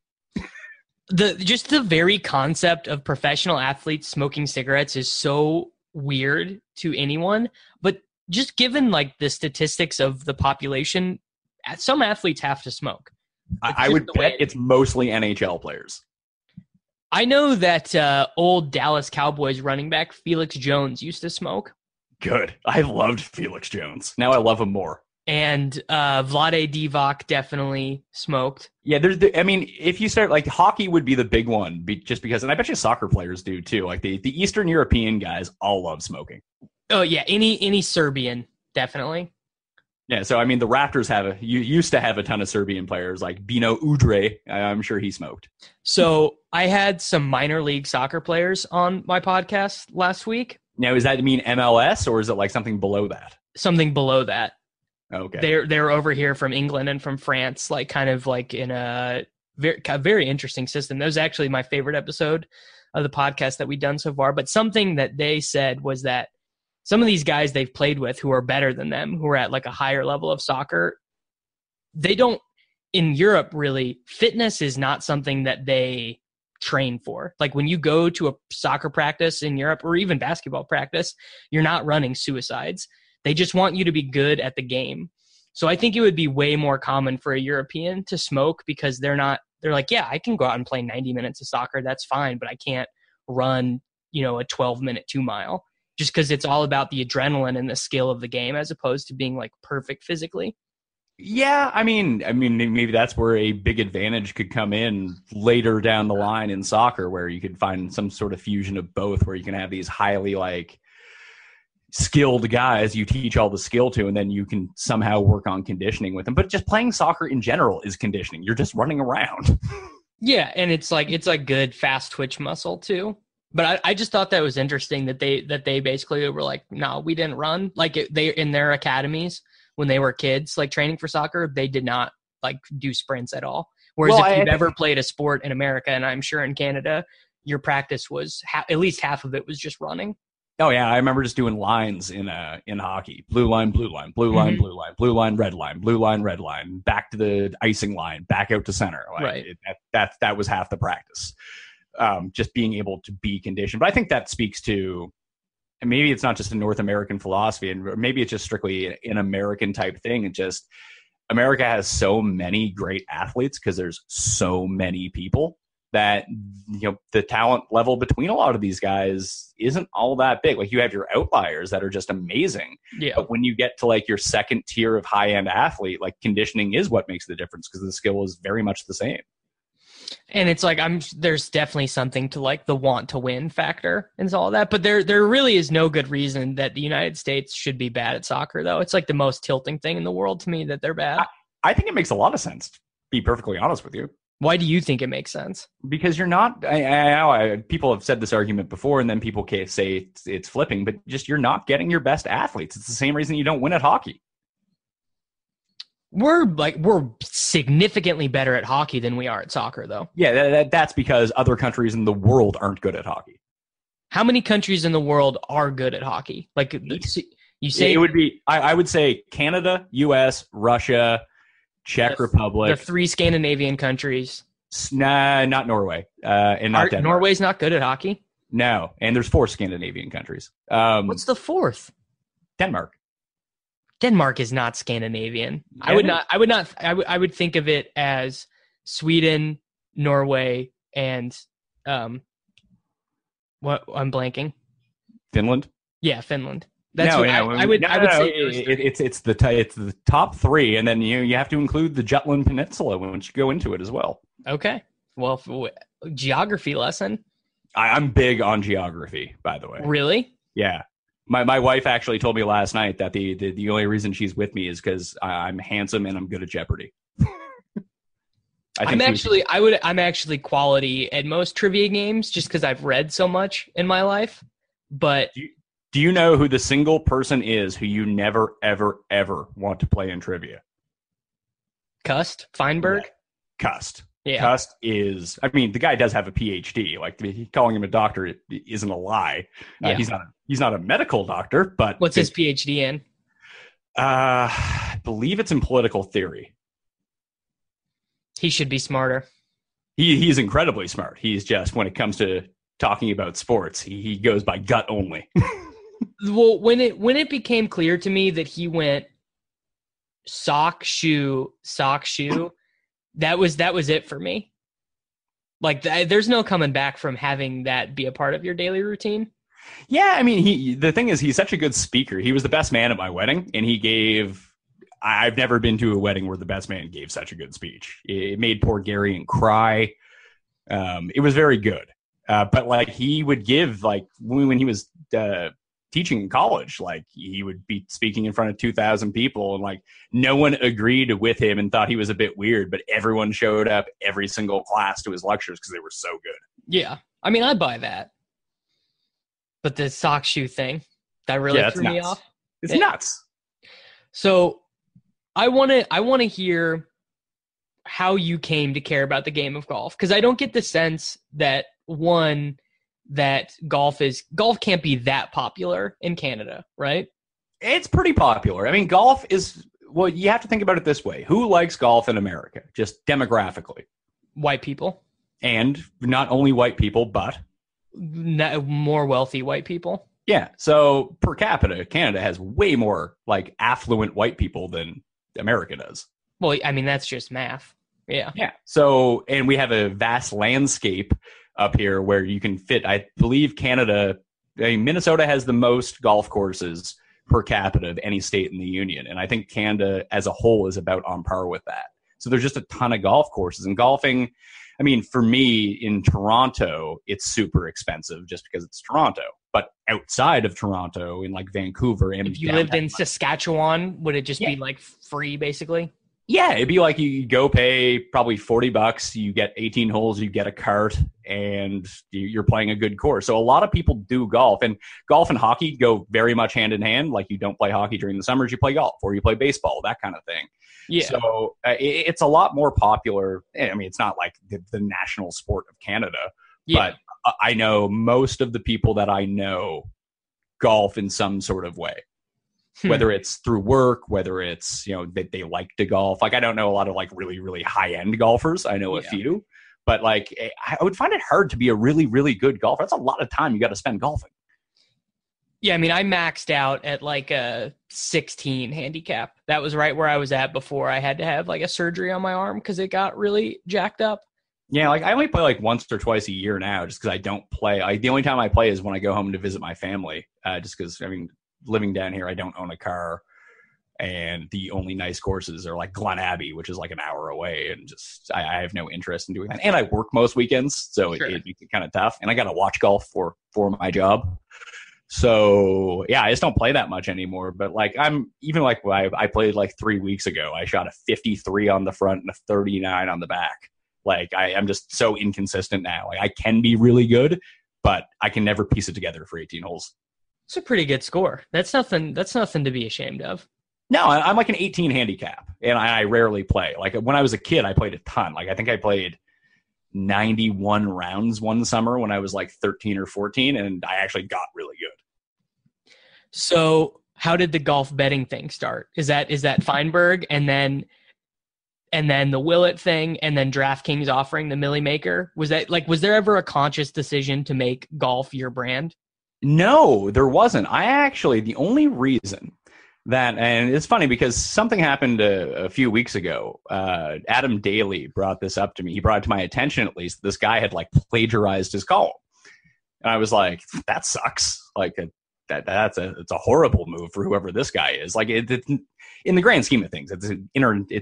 The very concept of professional athletes smoking cigarettes is so weird to anyone. But just given like the statistics of the population, some athletes have to smoke. I would bet it's mostly NHL players. I know that old Dallas Cowboys running back Felix Jones used to smoke. Good. I loved Felix Jones. Now I love him more. And Vlade Divac definitely smoked. Yeah, if you start, like, hockey would be the big one, just because, and I bet you soccer players do too. Like the Eastern European guys all love smoking. Oh yeah, any Serbian definitely. Yeah, so I mean the Raptors used to have a ton of Serbian players like Bino Udre. I'm sure he smoked. So I had some minor league soccer players on my podcast last week. Now, does that mean MLS or is it like something below that? Something below that. Okay. They're over here from England and from France, like kind of like in a very interesting system. That was actually my favorite episode of the podcast that we've done so far. But something that they said was that some of these guys they've played with who are better than them, who are at like a higher level of soccer, they don't in Europe, really, fitness is not something that they train for. Like when you go to a soccer practice in Europe or even basketball practice, you're not running suicides. They just want you to be good at the game. So I think it would be way more common for a European to smoke because they're like, yeah, I can go out and play 90 minutes of soccer. That's fine. But I can't run, you know, a 12-minute 2-mile just because it's all about the adrenaline and the skill of the game as opposed to being like perfect physically. Yeah, I mean, maybe that's where a big advantage could come in later down the line in soccer, where you could find some sort of fusion of both, where you can have these highly like skilled guys you teach all the skill to, and then you can somehow work on conditioning with them. But just playing soccer in general is conditioning. You're just running around. Yeah, and it's like good fast twitch muscle too. But I just thought that was interesting that they basically were like, no, we didn't run. Like they in their academies. When they were kids, like training for soccer, they did not like do sprints at all. Whereas if you've ever played a sport in America, and I'm sure in Canada, your practice was at least half of it was just running. Oh yeah, I remember just doing lines in hockey: blue line, blue line, blue line, mm-hmm. blue line, blue line, red line, blue line, red line, back to the icing line, back out to center. Like, right. That was half the practice. Just being able to be conditioned, but I think that speaks to. And maybe it's not just a North American philosophy, and maybe it's just strictly an American type thing. It just America has so many great athletes because there's so many people that you know the talent level between a lot of these guys isn't all that big. Like you have your outliers that are just amazing, yeah. But when you get to like your second tier of high end athlete, like conditioning is what makes the difference because the skill is very much the same. And it's like there's definitely something to like the want to win factor and all that, but there really is no good reason that the United States should be bad at soccer though. It's like the most tilting thing in the world to me that they're bad. I think it makes a lot of sense, to be perfectly honest with you. Why do you think it makes sense? Because you're not. I know people have said this argument before, and then people can't say it's flipping, but just you're not getting your best athletes. It's the same reason you don't win at hockey. We're significantly better at hockey than we are at soccer, though. Yeah, that's because other countries in the world aren't good at hockey. How many countries in the world are good at hockey? Like you say, it would be. I would say Canada, U.S., Russia, Czech Republic. The three Scandinavian countries. Nah, not Norway. And not Denmark. Norway's not good at hockey. No, and there's four Scandinavian countries. What's the fourth? Denmark. Denmark is not Scandinavian. Yeah, I would think of it as Sweden, Norway, and what I'm blanking. Finland? Yeah, Finland. That's no, what no, I would. No, I would no, say it's the top three, and then you have to include the Jutland Peninsula once you go into it as well. Okay. Well, geography lesson. I'm big on geography, by the way. Really? Yeah. My wife actually told me last night that the only reason she's with me is because I'm handsome and I'm good at Jeopardy. I'm actually quality at most trivia games just because I've read so much in my life. But do you know who the single person is who you never ever ever want to play in trivia? Cust? Feinberg? Yeah. Cust. Yeah. Cust is, I mean, the guy does have a PhD. Like calling him a doctor isn't a lie. Yeah. He's not a medical doctor, but what's his PhD in? I believe it's in political theory. He should be smarter. He's incredibly smart. He's just, when it comes to talking about sports, he goes by gut only. Well, when it became clear to me that he went sock, shoe, That was it for me. Like, there's no coming back from having that be a part of your daily routine. Yeah, I mean, the thing is, he's such a good speaker. He was the best man at my wedding, and he gave... I've never been to a wedding where the best man gave such a good speech. It made poor Gary cry. It was very good. But, like, he would give, like, when he was... teaching in college, like he would be speaking in front of 2,000 people, and like no one agreed with him and thought he was a bit weird, but everyone showed up every single class to his lectures because they were so good. Yeah, I mean, I buy that, but the sock shoe thing that really threw me off. It's nuts. So I want to hear how you came to care about the game of golf, because I don't get the sense that golf can't be that popular in Canada, right? It's pretty popular. I mean, golf is Well, you have to think about it this way. Who likes golf in America, just demographically? White people. And not only white people, but? More wealthy white people. Yeah. So per capita, Canada has way more like affluent white people than America does. Well, I mean, that's just math. Yeah. Yeah. So, and we have a vast landscape up here where you can fit, I believe Canada, I mean, Minnesota has the most golf courses per capita of any state in the union. And I think Canada as a whole is about on par with that. So there's just a ton of golf courses. And golfing, I mean, for me in Toronto, it's super expensive just because it's Toronto. But outside of Toronto, in like Vancouver, and if you lived in Saskatchewan, would it just be like free basically? Yeah, it'd be like you go pay probably $40, you get 18 holes, you get a cart, and you're playing a good course. So a lot of people do golf and hockey go very much hand in hand. Like you don't play hockey during the summers, you play golf or you play baseball, that kind of thing. Yeah. So it's a lot more popular. I mean, it's not like the national sport of Canada, but I know most of the people that I know golf in some sort of way. Whether it's through work, whether it's, you know, that they like to golf. Like, I don't know a lot of like really, really high end golfers. I know a few, but like, I would find it hard to be a really, really good golfer. That's a lot of time you got to spend golfing. Yeah. I mean, I maxed out at like a 16 handicap. That was right where I was at before I had to have like a surgery on my arm because it got really jacked up. Yeah. Like I only play like once or twice a year now just because I don't play. The only time I play is when I go home to visit my family just because, I mean, living down here, I don't own a car, and the only nice courses are like Glen Abbey, which is like an hour away, and just I have no interest in doing that. And I work most weekends, so it makes it kind of tough. And I got to watch golf for my job, so yeah, I just don't play that much anymore. But like I'm even like I played like 3 weeks ago. I shot a 53 on the front and a 39 on the back. Like I'm just so inconsistent now. Like I can be really good, but I can never piece it together for 18 holes. It's a pretty good score. That's nothing to be ashamed of. No, I'm like an 18 handicap, and I rarely play. Like when I was a kid, I played a ton. Like I think I played 91 rounds one summer when I was like 13 or 14, and I actually got really good. So how did the golf betting thing start? Is that Feinberg and then the Willett thing and then DraftKings offering the Millie Maker? Was there ever a conscious decision to make golf your brand? No, there wasn't. I actually, the only reason that, and it's funny because something happened a few weeks ago. Adam Daly brought this up to me. He brought it to my attention, at least. This guy had like plagiarized his column. And I was like, that sucks. Like it's a horrible move for whoever this guy is. Like in the grand scheme of things, it's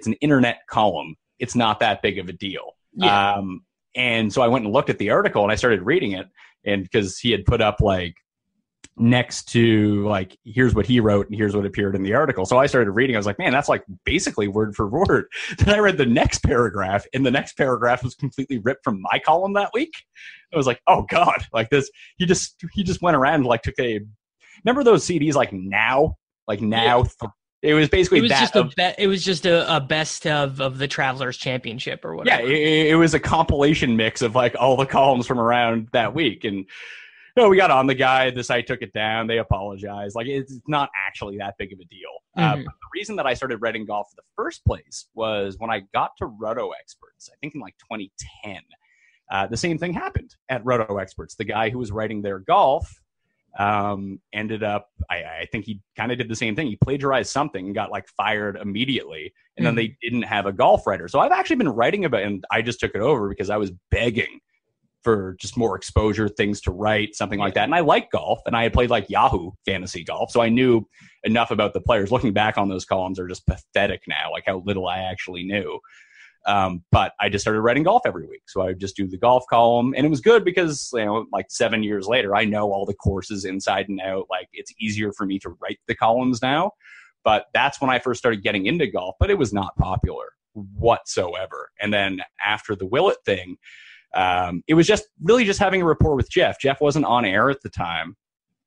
an internet column. It's not that big of a deal. Yeah. And so I went and looked at the article and I started reading it. And because he had put up like, next to like here's what he wrote and here's what appeared in the article. So I started reading. I was like, man, that's like basically word for word. Then I read the next paragraph, and the next paragraph was completely ripped from my column that week. I was like, oh god, like this. He just went around and like took a. Remember those CDs like now. Yeah. It was basically it was just a best of the Travelers Championship or whatever. Yeah, it was a compilation mix of like all the columns from around that week and. No, we got on the guy. The site took it down. They apologized. Like, it's not actually that big of a deal. Mm-hmm. But the reason that I started reading golf in the first place was when I got to Roto Experts, I think in like 2010, the same thing happened at Roto Experts. The guy who was writing their golf ended up, I think he kind of did the same thing. He plagiarized something and got like fired immediately. And then they didn't have a golf writer. So I've actually been writing about it, and I just took it over because I was begging for just more exposure, things to write, something like that. And I like golf, and I had played like Yahoo fantasy golf. So I knew enough about the players. Looking back on those columns are just pathetic now, like how little I actually knew. But I just started writing golf every week. So I would just do the golf column, and it was good because, you know, like 7 years later, I know all the courses inside and out. Like it's easier for me to write the columns now, but that's when I first started getting into golf, but it was not popular whatsoever. And then after the Willett thing, it was just really just having a rapport with Jeff. Jeff wasn't on air at the time.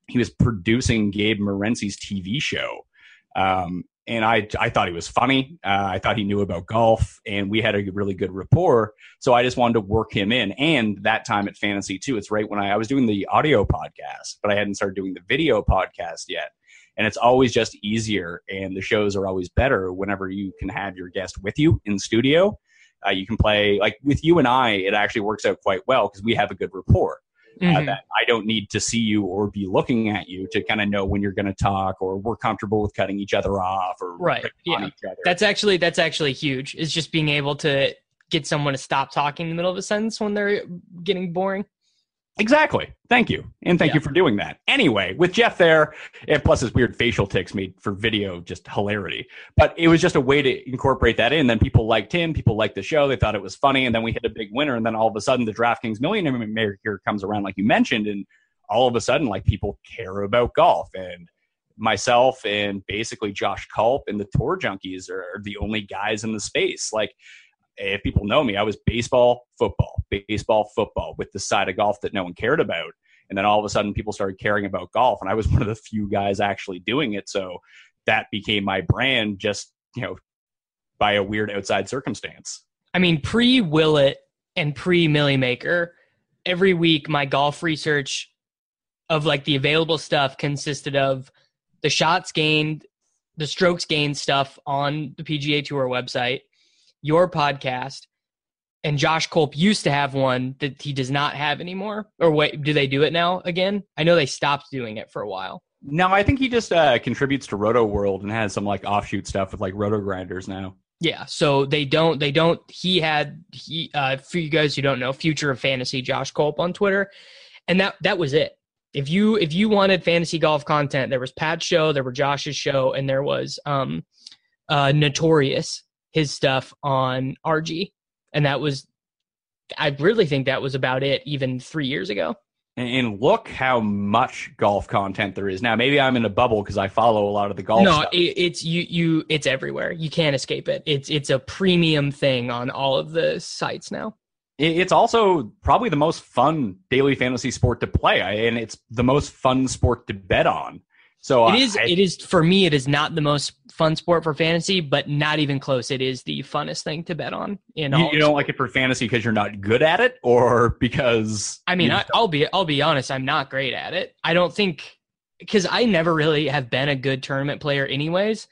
He was producing Gabe Morency's TV show. And I thought he was funny. I thought he knew about golf, and we had a really good rapport. So I just wanted to work him in. And that time at Fantasy 2, it's right when I was doing the audio podcast, but I hadn't started doing the video podcast yet. And it's always just easier, and the shows are always better whenever you can have your guest with you in studio. You can play, like with you and I, it actually works out quite well because we have a good rapport. That I don't need to see you or be looking at you to kind of know when you're going to talk, or we're comfortable with cutting each other off or on each other. That's actually huge. It's just being able to get someone to stop talking in the middle of a sentence when they're getting boring. Exactly. Thank you. And thank you for doing that. Anyway, with Jeff there, and plus his weird facial tics made for video just hilarity. But it was just a way to incorporate that in. Then people liked him. People liked the show. They thought it was funny. And then we hit a big winner. And then all of a sudden, the DraftKings Millionaire Maker comes around, like you mentioned. And all of a sudden, like, people care about golf. And myself and basically Josh Culp and the Tour Junkies are the only guys in the space. Like, if people know me, I was baseball, football, with the side of golf that no one cared about. And then all of a sudden people started caring about golf, and I was one of the few guys actually doing it. So that became my brand, just, you know, by a weird outside circumstance. I mean, pre-Willett and pre-Millie Maker, every week my golf research of like the available stuff consisted of the shots gained, the strokes gained stuff on the PGA Tour website, your podcast, and Josh Culp used to have one that he does not have anymore. Or wait, do they do it now again? I know they stopped doing it for a while. No, I think he just contributes to Roto World and has some like offshoot stuff with like Roto Grinders now. Yeah, so they don't. He for you guys who don't know, Future of Fantasy Josh Culp on Twitter, and that was it. If you wanted fantasy golf content, there was Pat's show, there were Josh's show, and there was Notorious, his stuff on RG. And that was, I really think that was about it even 3 years ago. And look how much golf content there is now. Maybe I'm in a bubble because I follow a lot of the golf stuff. No, it's everywhere. You can't escape it. It's a premium thing on all of the sites now. It's also probably the most fun daily fantasy sport to play. And it's the most fun sport to bet on. So it is for me. It is not the most fun sport for fantasy, but not even close. It is the funnest thing to bet on. You don't like it for fantasy because you're not good at it, or because I'll be honest. I'm not great at it. I don't think, because I never really have been a good tournament player, anyways.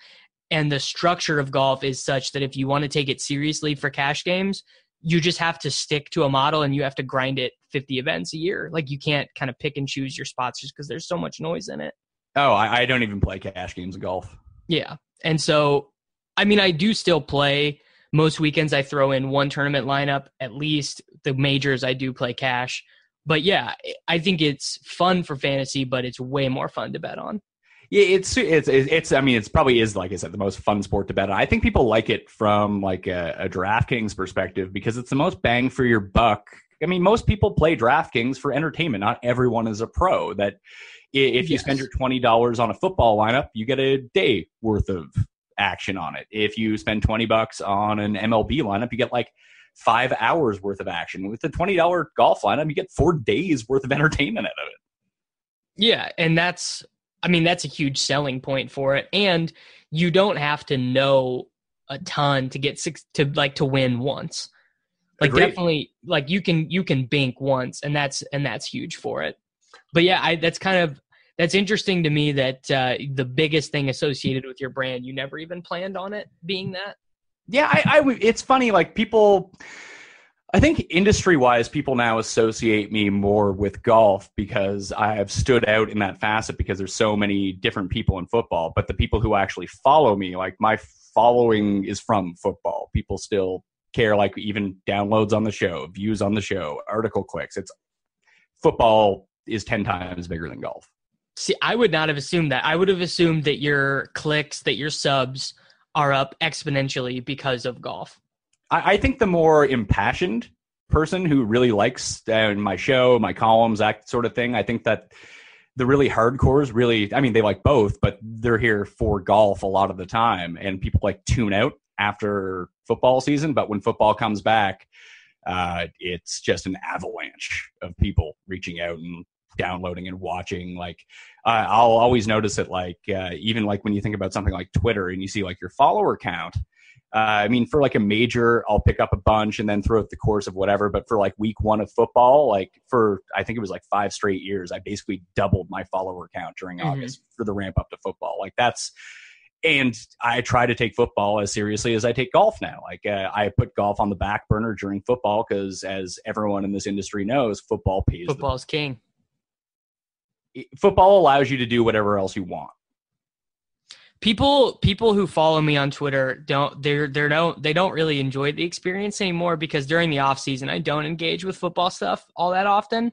And the structure of golf is such that if you want to take it seriously for cash games, you just have to stick to a model and you have to grind it 50 events a year. Like, you can't kind of pick and choose your spots just because there's so much noise in it. Oh, I don't even play cash games of golf. Yeah. And so, I mean, I do still play. Most weekends I throw in one tournament lineup, at least the majors I do play cash. But yeah, I think it's fun for fantasy, but it's way more fun to bet on. Yeah, it's probably is, like I said, the most fun sport to bet on. I think people like it from like a DraftKings perspective because it's the most bang for your buck. I mean, most people play DraftKings for entertainment. Not everyone is a pro. That if you spend your $20 on a football lineup, you get a day worth of action on it. If you spend $20 on an MLB lineup, you get like 5 hours worth of action. With the $20 golf lineup, you get 4 days worth of entertainment out of it. Yeah, and that's a huge selling point for it. And you don't have to know a ton to get to win once. Like, agreed. Definitely, like you can bink once, and that's huge for it. But yeah, that's interesting to me that the biggest thing associated with your brand, you never even planned on it being that. Yeah, it's funny. Like, people, I think industry-wise, people now associate me more with golf because I have stood out in that facet because there's so many different people in football. But the people who actually follow me, like, my following is from football. People still care, like, even downloads on the show, views on the show, article clicks. It's football is 10 times bigger than golf. See, I would not have assumed that. I would have assumed that your clicks, that your subs are up exponentially because of golf. I think the more impassioned person who really likes my show, my columns, that sort of thing, I think that the really hardcores really, I mean, they like both, but they're here for golf a lot of the time. And people like tune out after football season. But when football comes back, it's just an avalanche of people reaching out and downloading and watching. Like, I'll always notice it, like, even like when you think about something like Twitter and you see like your follower count, I mean, for like a major, I'll pick up a bunch and then throw out the course of whatever. But for like week one of football, like for, I think it was like 5 straight years, I basically doubled my follower count during August for the ramp up to football. Like that's, and I try to take football as seriously as I take golf now. Like I put golf on the back burner during football because, as everyone in this industry knows, football pays. Football's king. Football allows you to do whatever else you want. People who follow me on Twitter don't really enjoy the experience anymore because during the off season I don't engage with football stuff all that often.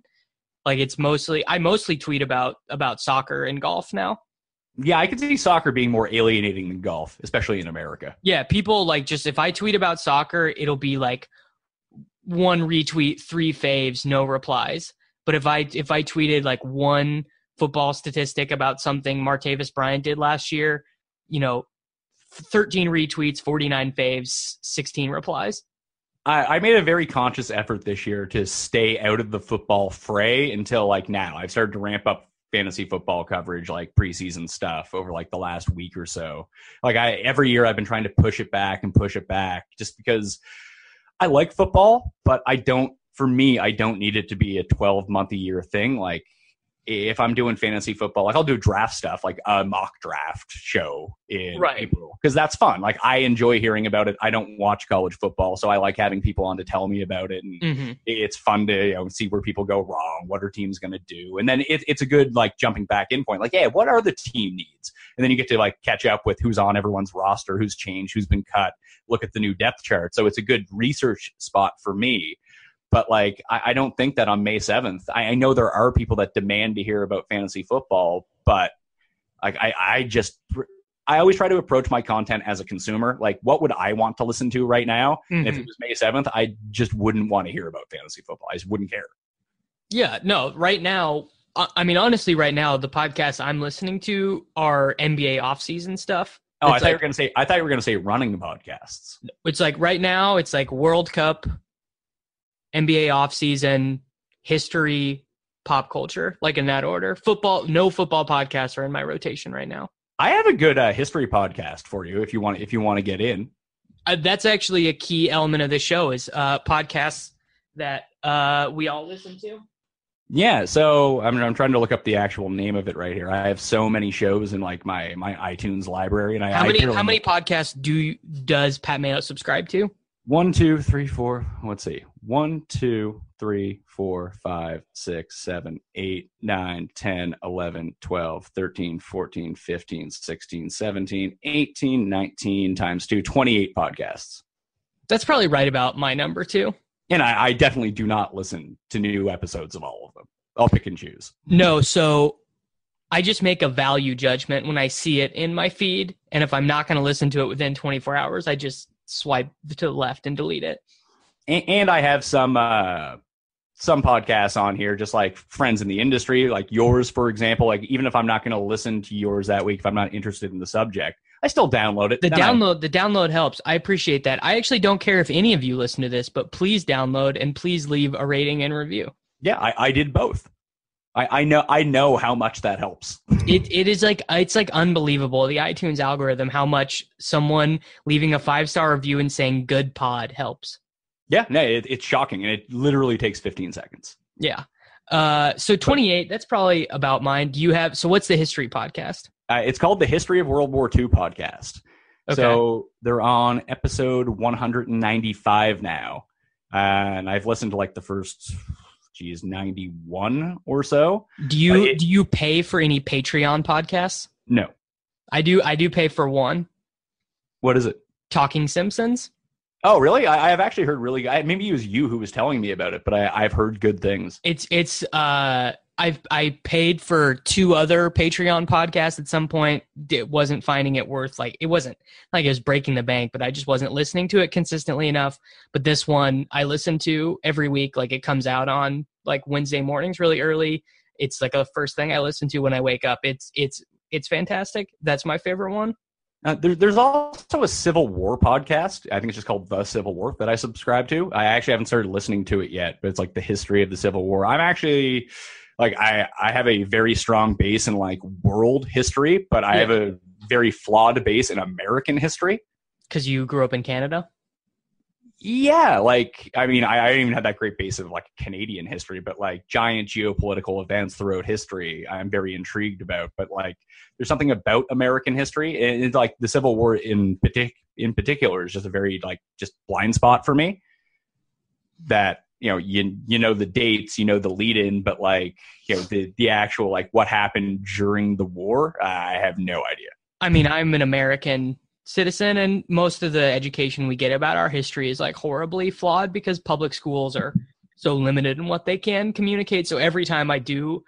Like it's mostly tweet about soccer and golf now. Yeah, I can see soccer being more alienating than golf, especially in America. Yeah, people like just if I tweet about soccer, it'll be like 1 retweet, 3 faves, no replies. But if I tweeted like 1 football statistic about something Martavis Bryant did last year, you know, 13 retweets, 49 faves, 16 replies. I made a very conscious effort this year to stay out of the football fray until like now. I've started to ramp up fantasy football coverage, like preseason stuff over like the last week or so. Like every year I've been trying to push it back just because I like football, but I don't need it to be a 12-month-a-year thing. Like, if I'm doing fantasy football, like I'll do draft stuff, like a mock draft show in April, because that's fun. Like I enjoy hearing about it. I don't watch college football, so I like having people on to tell me about it, and it's fun to see where people go wrong, what are teams going to do, and then it's a good like jumping back in point. Like, yeah, what are the team needs? And then you get to like catch up with who's on everyone's roster, who's changed, who's been cut, look at the new depth chart. So it's a good research spot for me. But like, I don't think that on May 7th, I know there are people that demand to hear about fantasy football, but like, I always try to approach my content as a consumer. Like, what would I want to listen to right now? And if it was May 7th, I just wouldn't want to hear about fantasy football. I just wouldn't care. Yeah, no, right now, I mean, honestly, right now, the podcasts I'm listening to are NBA offseason stuff. Oh, I thought you were going to say, running podcasts. It's like right now, it's like World Cup, NBA offseason, history, pop culture, like in that order. Football, no football podcasts are in my rotation right now. I have a good history podcast for you if you want to get in. That's actually a key element of the show is podcasts that we all listen to. Yeah, so I'm trying to look up the actual name of it right here. I have so many shows in like my iTunes library, and how many podcasts does Pat Mayo subscribe to? 1, 2, 3, 4. Let's see. 1, 2, 3, 4, 5, 6, 7, 8, 9, 10, 11, 12, 13, 14, 15, 16, 17, 18, 19 times 2, 28 podcasts. That's probably right about my number too. And I definitely do not listen to new episodes of all of them. I'll pick and choose. No, so I just make a value judgment when I see it in my feed. And if I'm not going to listen to it within 24 hours, I just swipe to the left and delete it. And I have some podcasts on here, just like friends in the industry, like yours, for example. Like even if I'm not going to listen to yours that week, if I'm not interested in the subject, I still download it. The download helps. I appreciate that. I actually don't care if any of you listen to this, but please download and please leave a rating and review. Yeah, I did both. I know how much that helps. It is like, it's like unbelievable. The iTunes algorithm, how much someone leaving a 5-star review and saying good pod helps. Yeah, no, it's shocking, and it literally takes 15 seconds. Yeah. So 28, that's probably about mine. Do you have, so what's the history podcast? It's called the History of World War II podcast. Okay. So they're on episode 195 now, and I've listened to like the first, 91 or so. Do you pay for any Patreon podcasts? No. I do pay for one. What is it? Talking Simpsons. Oh, really? I have actually heard really good. Maybe it was you who was telling me about it, but I've heard good things. I paid for 2 other Patreon podcasts at some point. It wasn't finding it worth, like it wasn't like it was breaking the bank, but I just wasn't listening to it consistently enough. But this one I listen to every week. Like it comes out on like Wednesday mornings really early. It's like the first thing I listen to when I wake up. It's fantastic. That's my favorite one. There's also a Civil War podcast. I think it's just called The Civil War that I subscribe to. I actually haven't started listening to it yet, but it's like the history of the Civil War. I'm actually like, I have a very strong base in like world history, but I have a very flawed base in American history. Because you grew up in Canada? Yeah, like, I mean, I didn't even have that great base of, like, Canadian history, but, like, giant geopolitical events throughout history I'm very intrigued about. But, like, there's something about American history, and, like, the Civil War in particular is just a very, like, just blind spot for me. That, you know, you know the dates, you know the lead-in, but, like, you know, the actual, like, what happened during the war, I have no idea. I mean, I'm an American citizen, and most of the education we get about our history is like horribly flawed because public schools are so limited in what they can communicate. So every time I do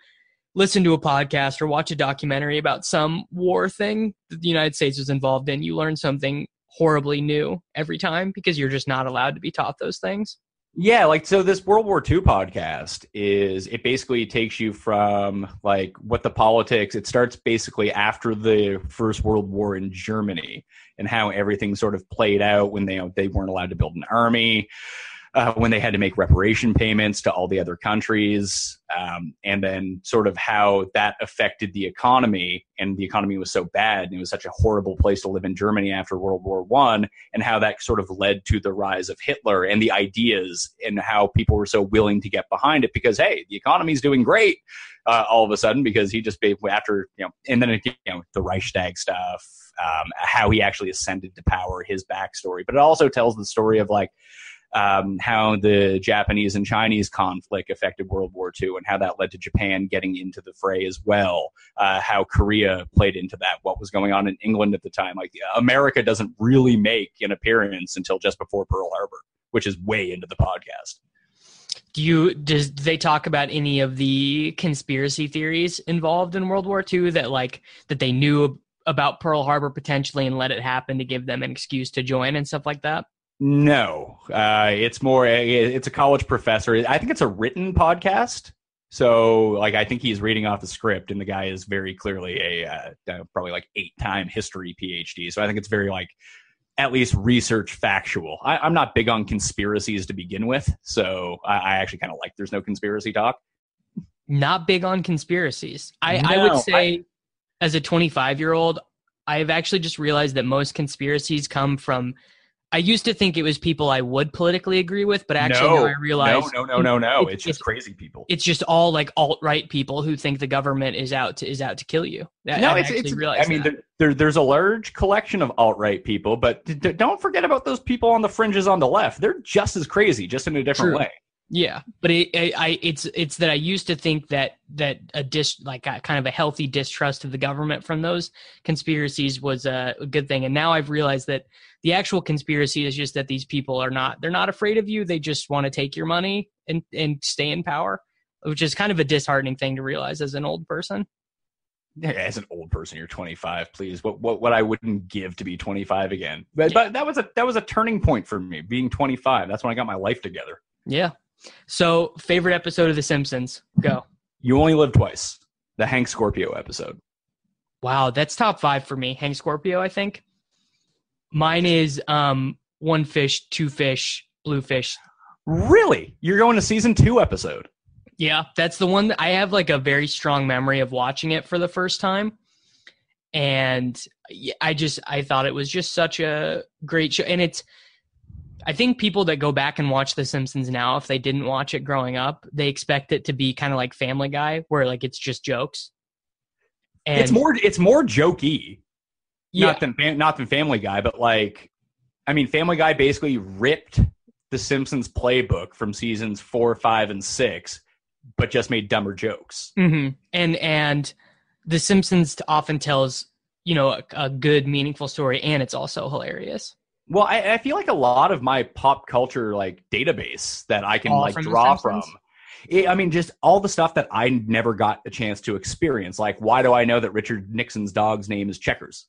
listen to a podcast or watch a documentary about some war thing that the United States was involved in, you learn something horribly new every time because you're just not allowed to be taught those things. Yeah, like, so this World War II podcast it basically takes you from, like, what the politics, it starts basically after the First World War in Germany and how everything sort of played out when they weren't allowed to build an army, when they had to make reparation payments to all the other countries, and then sort of how that affected the economy, and the economy was so bad and it was such a horrible place to live in Germany after World War I, and how that sort of led to the rise of Hitler and the ideas and how people were so willing to get behind it because, hey, the economy's doing great all of a sudden because he just gave after, you know, and then, you know, the Reichstag stuff, how he actually ascended to power, his backstory. But it also tells the story of, like, how the Japanese and Chinese conflict affected World War II and how that led to Japan getting into the fray as well, how Korea played into that, what was going on in England at the time. Like, America doesn't really make an appearance until just before Pearl Harbor, which is way into the podcast. Does they talk about any of the conspiracy theories involved in World War II that they knew about Pearl Harbor potentially and let it happen to give them an excuse to join and stuff like that? No, it's a college professor. I think it's a written podcast. So, like, I think he's reading off the script, and the guy is very clearly a probably like 8-time history PhD. So I think it's very, like, at least research factual. I'm not big on conspiracies to begin with. So I actually kind of like there's no conspiracy talk. Not big on conspiracies. I would say as a 25-year-old, I've actually just realized that most conspiracies come from... I used to think it was people I would politically agree with, but actually now I realize... No. It's just crazy people. It's just all, like, alt-right people who think the government is out to kill you. There's a large collection of alt-right people, but don't forget about those people on the fringes on the left. They're just as crazy, just in a different way. Yeah, but it's that I used to think that kind of a healthy distrust of the government from those conspiracies was a good thing, and now I've realized that the actual conspiracy is just that these people they're not afraid of you; they just want to take your money and stay in power, which is kind of a disheartening thing to realize as an old person. As an old person, you're 25. Please, what I wouldn't give to be 25 again. But that was a turning point for me, being 25. That's when I got my life together. Yeah. So, favorite episode of The Simpsons? Go. You Only Live Twice, the Hank Scorpio episode. Wow, that's top 5 for me. Hank Scorpio, I think. Mine is One Fish, Two Fish, Blue Fish. Really? You're going to season 2 episode? Yeah, that's the one that I have, like, a very strong memory of watching it for the first time. And I thought it was just such a great show. And I think people that go back and watch The Simpsons now, if they didn't watch it growing up, they expect it to be kind of like Family Guy, where, like, it's just jokes. And it's more jokey, yeah. not than Family Guy, but, like, I mean, Family Guy basically ripped The Simpsons playbook from seasons 4, 5, and 6, but just made dumber jokes. Mm-hmm. And The Simpsons often tells, you know, a good, meaningful story, and it's also hilarious. Well, I feel like a lot of my pop culture, like, database that I can I mean, just all the stuff that I never got a chance to experience. Like, why do I know that Richard Nixon's dog's name is Checkers?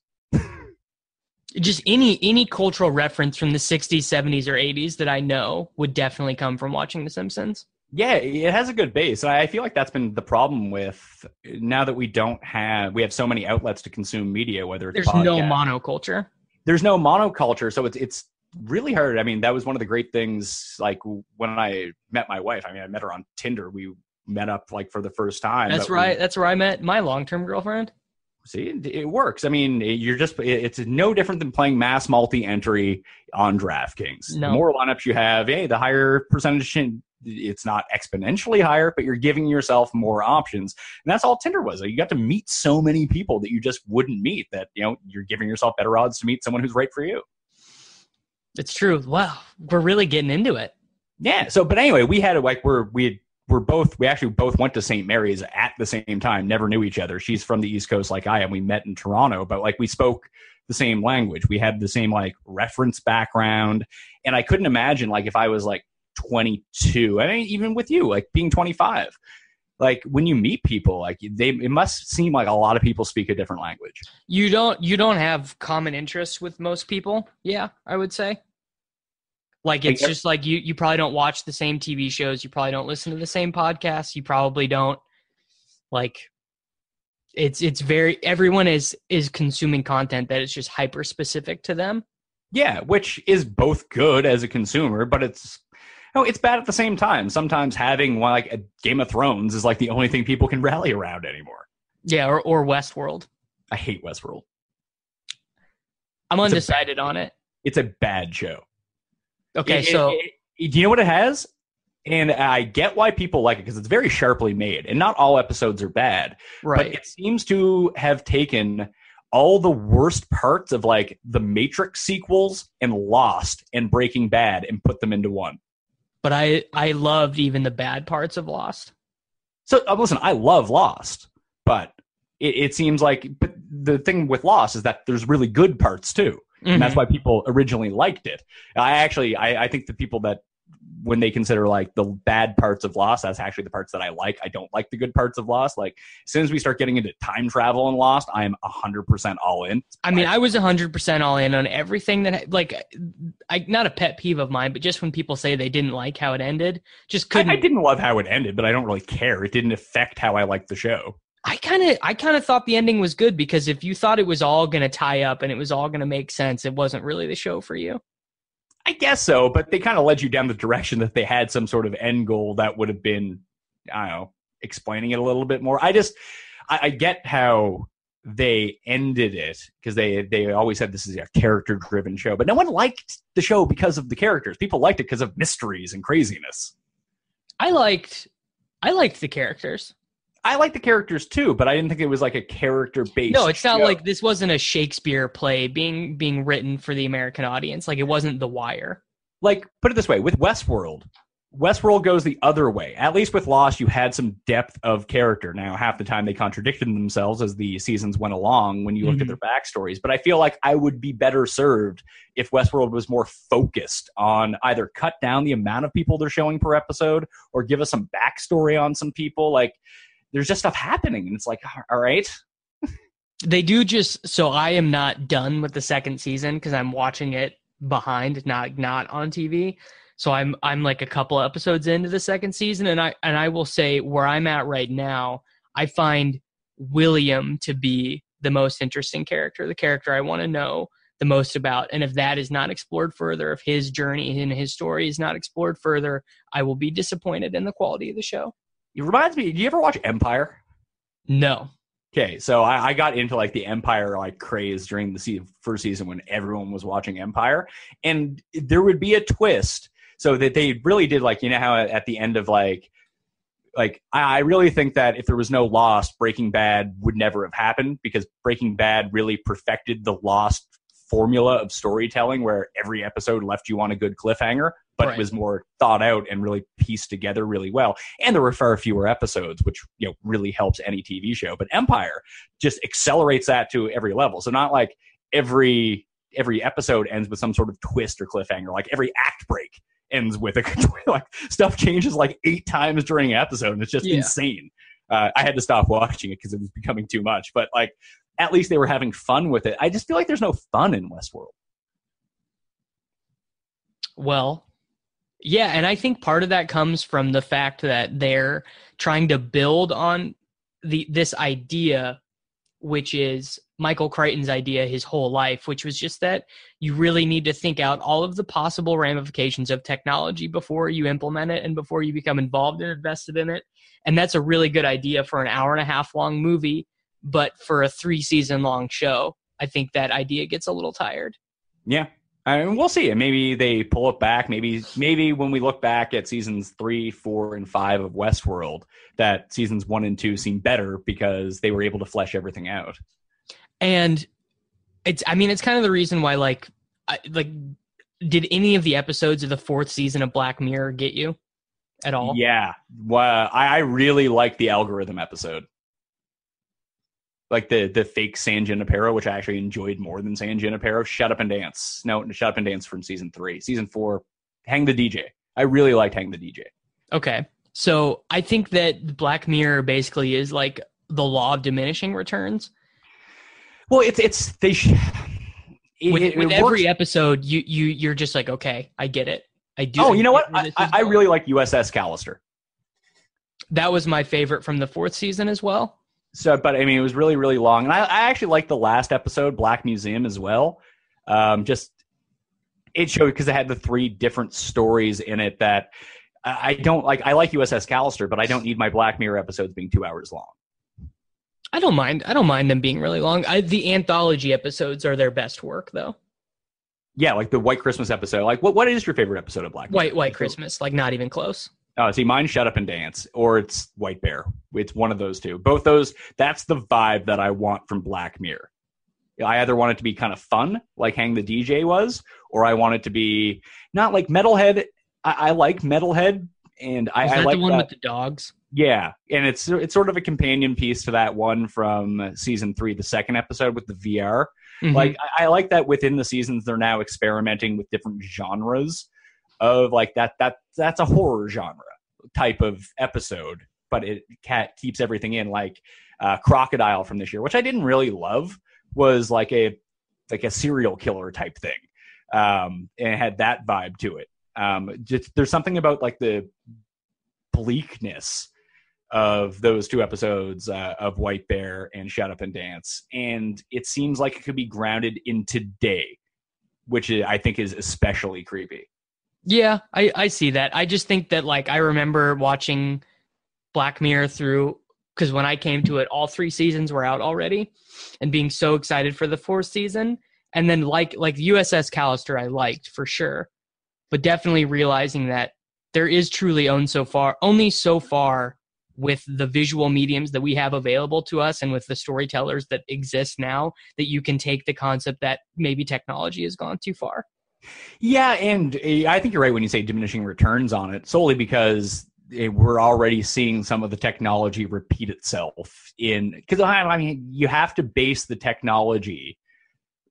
Just any cultural reference from the 60s, 70s, or 80s that I know would definitely come from watching The Simpsons. Yeah, it has a good base. I feel like that's been the problem with now that we have so many outlets to consume media, whether it's there's no monoculture. There's no monoculture, so it's really hard. I mean, that was one of the great things, like, when I met my wife. I mean, I met her on Tinder. We met up, like, for the first time. That's right. That's where I met my long-term girlfriend. See, it works. I mean, it's no different than playing mass multi-entry on DraftKings. No. The more lineups you have, the higher percentage, it's not exponentially higher, but you're giving yourself more options. And that's all Tinder was. You got to meet so many people that you just wouldn't meet, that, you know, you're giving yourself better odds to meet someone who's right for you. It's true. Wow. We're really getting into it. Yeah. So, but anyway, we actually both went to Saint Mary's at the same time, never knew each other. She's from the East Coast like I am. We met in Toronto, but like we spoke the same language. We had the same like reference background. And I couldn't imagine, like, if I was like 22, I mean, even with you, like being 25, like when you meet people, like it must seem like a lot of people speak a different language. You don't have common interests with most people. Yeah, I would say. Like, it's just like you probably don't watch the same TV shows. You probably don't listen to the same podcasts. You probably don't, like, it's very, everyone is consuming content that is just hyper specific to them. Yeah. Which is both good as a consumer, but it's bad at the same time. Sometimes having like a Game of Thrones is like the only thing people can rally around anymore. Yeah. Or Westworld. I hate Westworld. I'm undecided on it. It's a bad show. Okay, so do you know what it has? And I get why people like it, because it's very sharply made, and not all episodes are bad. Right. But it seems to have taken all the worst parts of like the Matrix sequels and Lost and Breaking Bad and put them into one. But I loved even the bad parts of Lost. So listen, I love Lost, but it seems like, but the thing with Lost is that there's really good parts too. Mm-hmm. And that's why people originally liked it. I think the people that, when they consider like the bad parts of Lost, that's actually the parts that I like. I don't like the good parts of Lost. Like, as soon as we start getting into time travel and Lost, I am 100% all in. I mean, I was 100% all in on everything that, like, not a pet peeve of mine, but just when people say they didn't like how it ended, just couldn't. I didn't love how it ended, but I don't really care. It didn't affect how I liked the show. I kind of thought the ending was good, because if you thought it was all going to tie up and it was all going to make sense, it wasn't really the show for you. I guess so, but they kind of led you down the direction that they had some sort of end goal that would have been, I don't know, explaining it a little bit more. I get how they ended it, because they always said this is a character-driven show, but no one liked the show because of the characters. People liked it because of mysteries and craziness. I liked the characters. I like the characters too, but I didn't think it was like a character-based. No, it's not show. Like, this wasn't a Shakespeare play being written for the American audience. Like, it wasn't The Wire. Like, put it this way, with Westworld goes the other way. At least with Lost, you had some depth of character. Now, half the time they contradicted themselves as the seasons went along when you looked at their backstories. But I feel like I would be better served if Westworld was more focused on either cut down the amount of people they're showing per episode or give us some backstory on some people. Like, there's just stuff happening, and it's like, all right. They do just, so I am not done with the second season, because I'm watching it behind, not on TV. So I'm like a couple episodes into the second season, and I will say where I'm at right now, I find William to be the most interesting character, the character I want to know the most about. And if that is not explored further, if his journey and his story is not explored further, I will be disappointed in the quality of the show. It reminds me, do you ever watch Empire? No. Okay, so I got into like the Empire like craze during the first season when everyone was watching Empire, and there would be a twist, so that they really did, like, you know how at the end of like I really think that if there was no Lost, Breaking Bad would never have happened, because Breaking Bad really perfected the Lost formula of storytelling, where every episode left you on a good cliffhanger, but It was more thought out and really pieced together really well. And there were far fewer episodes, which, you know, really helps any TV show. But Empire just accelerates that to every level. So not like every episode ends with some sort of twist or cliffhanger. Like, every act break ends with a like, stuff changes like 8 times during an episode, and it's just insane. I had to stop watching it because it was becoming too much. But like, at least they were having fun with it. I just feel like there's no fun in Westworld. Well, yeah, and I think part of that comes from the fact that they're trying to build on this idea, which is Michael Crichton's idea his whole life, which was just that you really need to think out all of the possible ramifications of technology before you implement it and before you become involved and invested in it. And that's a really good idea for an hour and a half long movie But for a 3-season-long show, I think that idea gets a little tired. Yeah. I mean, we'll see. Maybe they pull it back. Maybe when we look back at seasons 3, 4, and 5 of Westworld, that seasons 1 and 2 seem better because they were able to flesh everything out. And it's, I mean, it's kind of the reason why, like, did any of the episodes of the 4th season of Black Mirror get you at all? Yeah. Well, I really like the algorithm episode. Like the fake San Junipero, which I actually enjoyed more than San Junipero. Shut Up and Dance. No, Shut Up and Dance from season 3. Season 4, Hang the DJ. I really liked Hang the DJ. Okay. So I think that Black Mirror basically is like the law of diminishing returns. Well, it's they. With every episode, you're just like, okay, I get it. I do. Oh, you know what? I really like USS Callister. That was my favorite from the 4th season as well. So, but I mean, it was really, really long. And I actually liked the last episode, Black Museum, as well. Just it showed because it had the 3 different stories in it that I don't like. I like USS Callister, but I don't need my Black Mirror episodes being 2 hours long. I don't mind. I don't mind them being really long. The anthology episodes are their best work, though. Yeah, like the White Christmas episode. Like, what is your favorite episode of Black Mirror? White Christmas. Like, not even close. Oh, see, mine, Shut Up and Dance, or it's White Bear. It's one of those two. Both those, that's the vibe that I want from Black Mirror. I either want it to be kind of fun, like Hang the DJ was, or I want it to be not like Metalhead. I like Metalhead, and I like that. Is that the one with the dogs? Yeah, and it's sort of a companion piece to that one from season 3, the 2nd episode with the VR. Mm-hmm. Like, I like that within the seasons, they're now experimenting with different genres of like that's a horror genre type of episode, but it keeps everything in, like Crocodile from this year, which I didn't really love, was like a serial killer type thing. And it had that vibe to it. Just, there's something about like the bleakness of those 2 episodes of White Bear and Shut Up and Dance. And it seems like it could be grounded in today, which I think is especially creepy. Yeah, I see that. I just think that, like, I remember watching Black Mirror through, because when I came to it, all 3 seasons were out already, and being so excited for the 4th season. And then like USS Callister, I liked for sure, but definitely realizing that there is truly only so far with the visual mediums that we have available to us and with the storytellers that exist now, that you can take the concept that maybe technology has gone too far. Yeah, and I think you're right when you say diminishing returns on it, solely because we're already seeing some of the technology repeat itself in, because I mean, you have to base the technology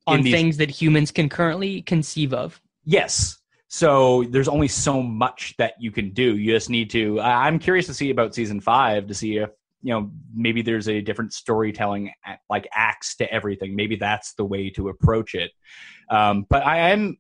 on things that humans can currently conceive of. Yes. So there's only so much that you can do. You just need to, I'm curious to see about season 5 to see if, you know, maybe there's a different storytelling, like axe to everything. Maybe that's the way to approach it. But I am,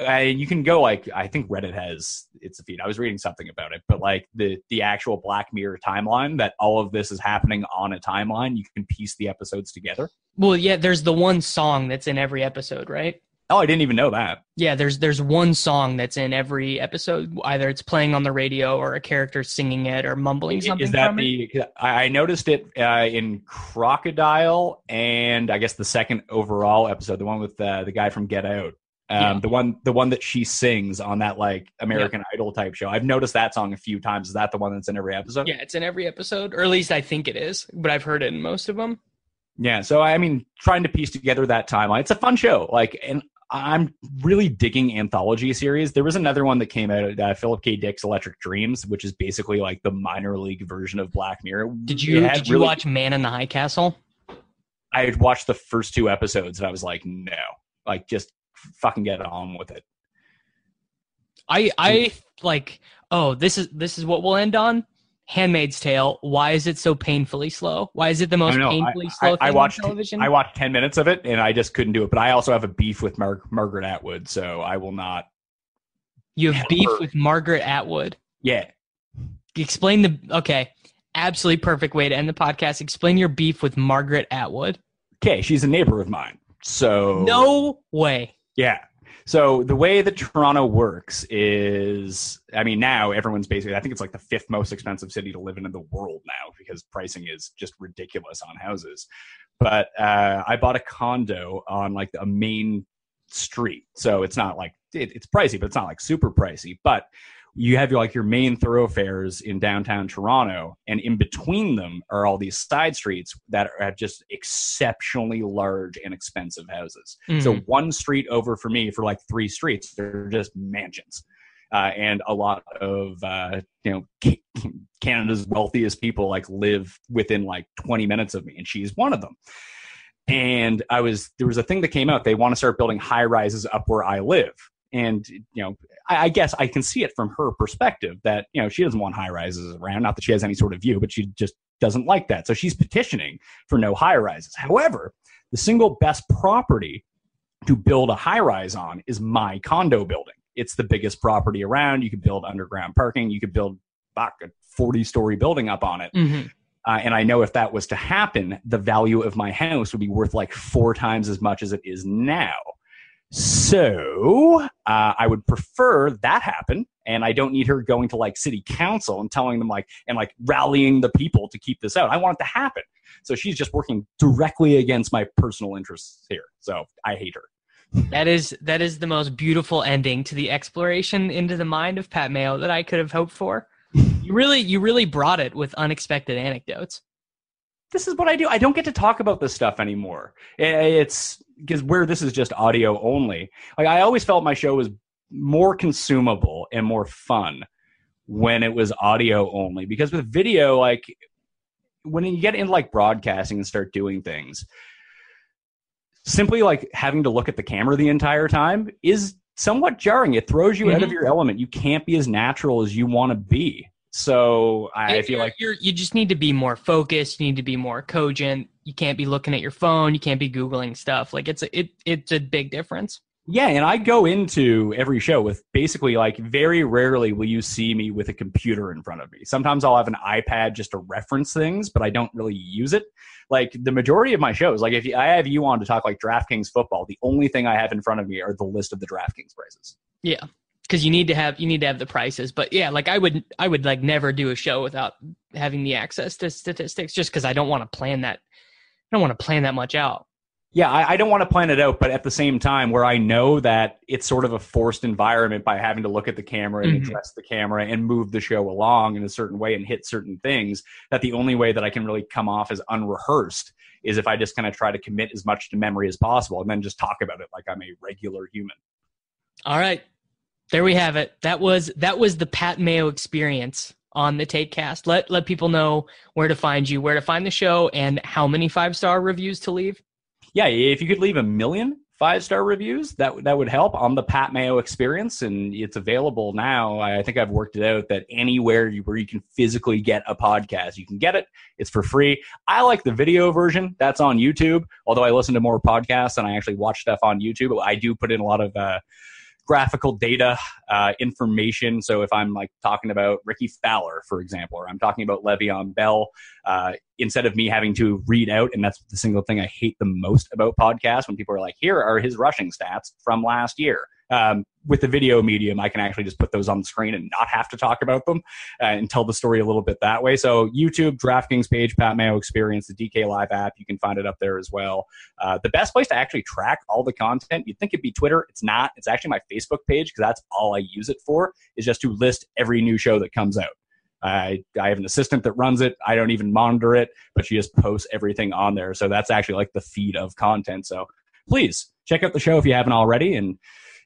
you can go, like, I think Reddit has its feed. I was reading something about it, but like the actual Black Mirror timeline, that all of this is happening on a timeline. You can piece the episodes together. Well, yeah, there's the one song that's in every episode, right? Oh, I didn't even know that. Yeah, there's one song that's in every episode. Either it's playing on the radio, or a character singing it, or mumbling something. Is that from it? I noticed it in Crocodile, and I guess the 2nd overall episode, the one with the guy from Get Out. Yeah. The one that she sings on that, like, American Idol type show. I've noticed that song a few times. Is that the one that's in every episode? Yeah, it's in every episode, or at least I think it is, but I've heard it in most of them. Yeah, so I mean, trying to piece together that timeline. It's a fun show. Like, and I'm really digging anthology series. There was another one that came out, Philip K. Dick's Electric Dreams, which is basically like the minor league version of Black Mirror. Did you watch Man in the High Castle? I had watched the first 2 episodes, and I was like, no. Like, just fucking get on with it. I like, oh, this is what we'll end on. Handmaid's Tale. Why is it so painfully slow? Why is it the most painfully slow thing on television? I watched 10 minutes of it, and I just couldn't do it. But I also have a beef with Margaret Atwood, so I will not. You have beef with Margaret Atwood? Yeah. Explain okay, absolutely perfect way to end the podcast. Explain your beef with Margaret Atwood. Okay, she's a neighbor of mine. So no way. Yeah. So the way that Toronto works is, I mean, now everyone's basically, I think it's like the fifth most expensive city to live in the world now because pricing is just ridiculous on houses. But I bought a condo on like a main street. So it's not like, it's pricey, but it's not like super pricey. But you have your main thoroughfares in downtown Toronto, and in between them are all these side streets that have just exceptionally large and expensive houses. Mm-hmm. So one street over for me, for like three streets, they're just mansions. And a lot of, Canada's wealthiest people like live within like 20 minutes of me, and she's one of them. And there was a thing that came out. They want to start building high rises up where I live. And, I guess I can see it from her perspective that, she doesn't want high rises around. Not that she has any sort of view, but she just doesn't like that. So she's petitioning for no high rises. However, the single best property to build a high rise on is my condo building. It's the biggest property around. You could build underground parking. You could build a 40-story building up on it. Mm-hmm. And I know if that was to happen, the value of my house would be worth like 4 times as much as it is now. So I would prefer that happen, and I don't need her going to like city council and telling them and rallying the people to keep this out. I want it to happen. So she's just working directly against my personal interests here. So I hate her. That is the most beautiful ending to the exploration into the mind of Pat Mayo that I could have hoped for. You really brought it with unexpected anecdotes. This is what I do. I don't get to talk about this stuff anymore. It's because where this is just audio only. Like, I always felt my show was more consumable and more fun when it was audio only, because with video, like when you get into like broadcasting and start doing things, simply like having to look at the camera the entire time is somewhat jarring. It throws you out of your element. You can't be as natural as you want to be. So I feel like you just need to be more focused. You need to be more cogent. You can't be looking at your phone. You can't be Googling stuff. Like it's a big difference. Yeah. And I go into every show with basically like very rarely will you see me with a computer in front of me. Sometimes I'll have an iPad just to reference things, but I don't really use it. Like the majority of my shows, like I have you on to talk like DraftKings football, the only thing I have in front of me are the list of the DraftKings prices. Yeah. Because you need to have the prices, but yeah, like I would like never do a show without having the access to statistics, just because I don't want to plan that. I don't want to plan that much out. Yeah, I don't want to plan it out, but at the same time, where I know that it's sort of a forced environment by having to look at the camera and address the camera and move the show along in a certain way and hit certain things, that the only way that I can really come off as unrehearsed is if I just kind of try to commit as much to memory as possible and then just talk about it like I'm a regular human. All right. There we have it. That was the Pat Mayo experience on the Tatecast. Let people know where to find you, where to find the show, and how many 5-star reviews to leave. Yeah, if you could leave 1 million 5-star reviews, that would help on the Pat Mayo experience, and it's available now. I think I've worked it out that anywhere where you can physically get a podcast, you can get it. It's for free. I like the video version. That's on YouTube, although I listen to more podcasts and I actually watch stuff on YouTube. I do put in a lot of graphical data, information. So if I'm like talking about Ricky Fowler, for example, or I'm talking about Le'Veon Bell, instead of me having to read out, and that's the single thing I hate the most about podcasts, when people are like, here are his rushing stats from last year. With the video medium, I can actually just put those on the screen and not have to talk about them and tell the story a little bit that way. So YouTube, DraftKings page, Pat Mayo Experience, the DK Live app, you can find it up there as well. The best place to actually track all the content, you'd think it'd be Twitter. It's not. It's actually my Facebook page, because that's all I use it for, is just to list every new show that comes out. I have an assistant that runs it. I don't even monitor it, but she just posts everything on there. So that's actually like the feed of content. So please check out the show if you haven't already. And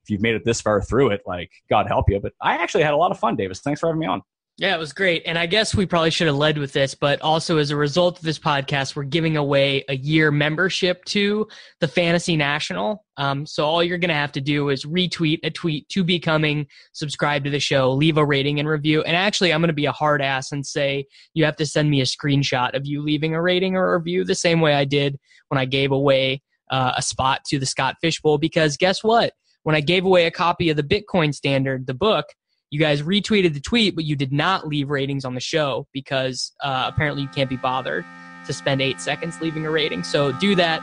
if you've made it this far through it, like, God help you. But I actually had a lot of fun, Davis. Thanks for having me on. Yeah, it was great. And I guess we probably should have led with this, but also as a result of this podcast, we're giving away a year membership to the Fantasy National. So all you're going to have to do is retweet a tweet to Be Coming, subscribe to the show, leave a rating and review. And actually, I'm going to be a hard ass and say you have to send me a screenshot of you leaving a rating or a review, the same way I did when I gave away a spot to the Scott Fishbowl. Because guess what? When I gave away a copy of the Bitcoin Standard, the book, you guys retweeted the tweet, but you did not leave ratings on the show, because apparently you can't be bothered to spend 8 seconds leaving a rating. So do that.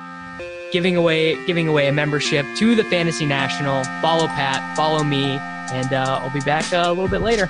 giving away a membership to the Fantasy National. Follow Pat, follow me, and I'll be back a little bit later.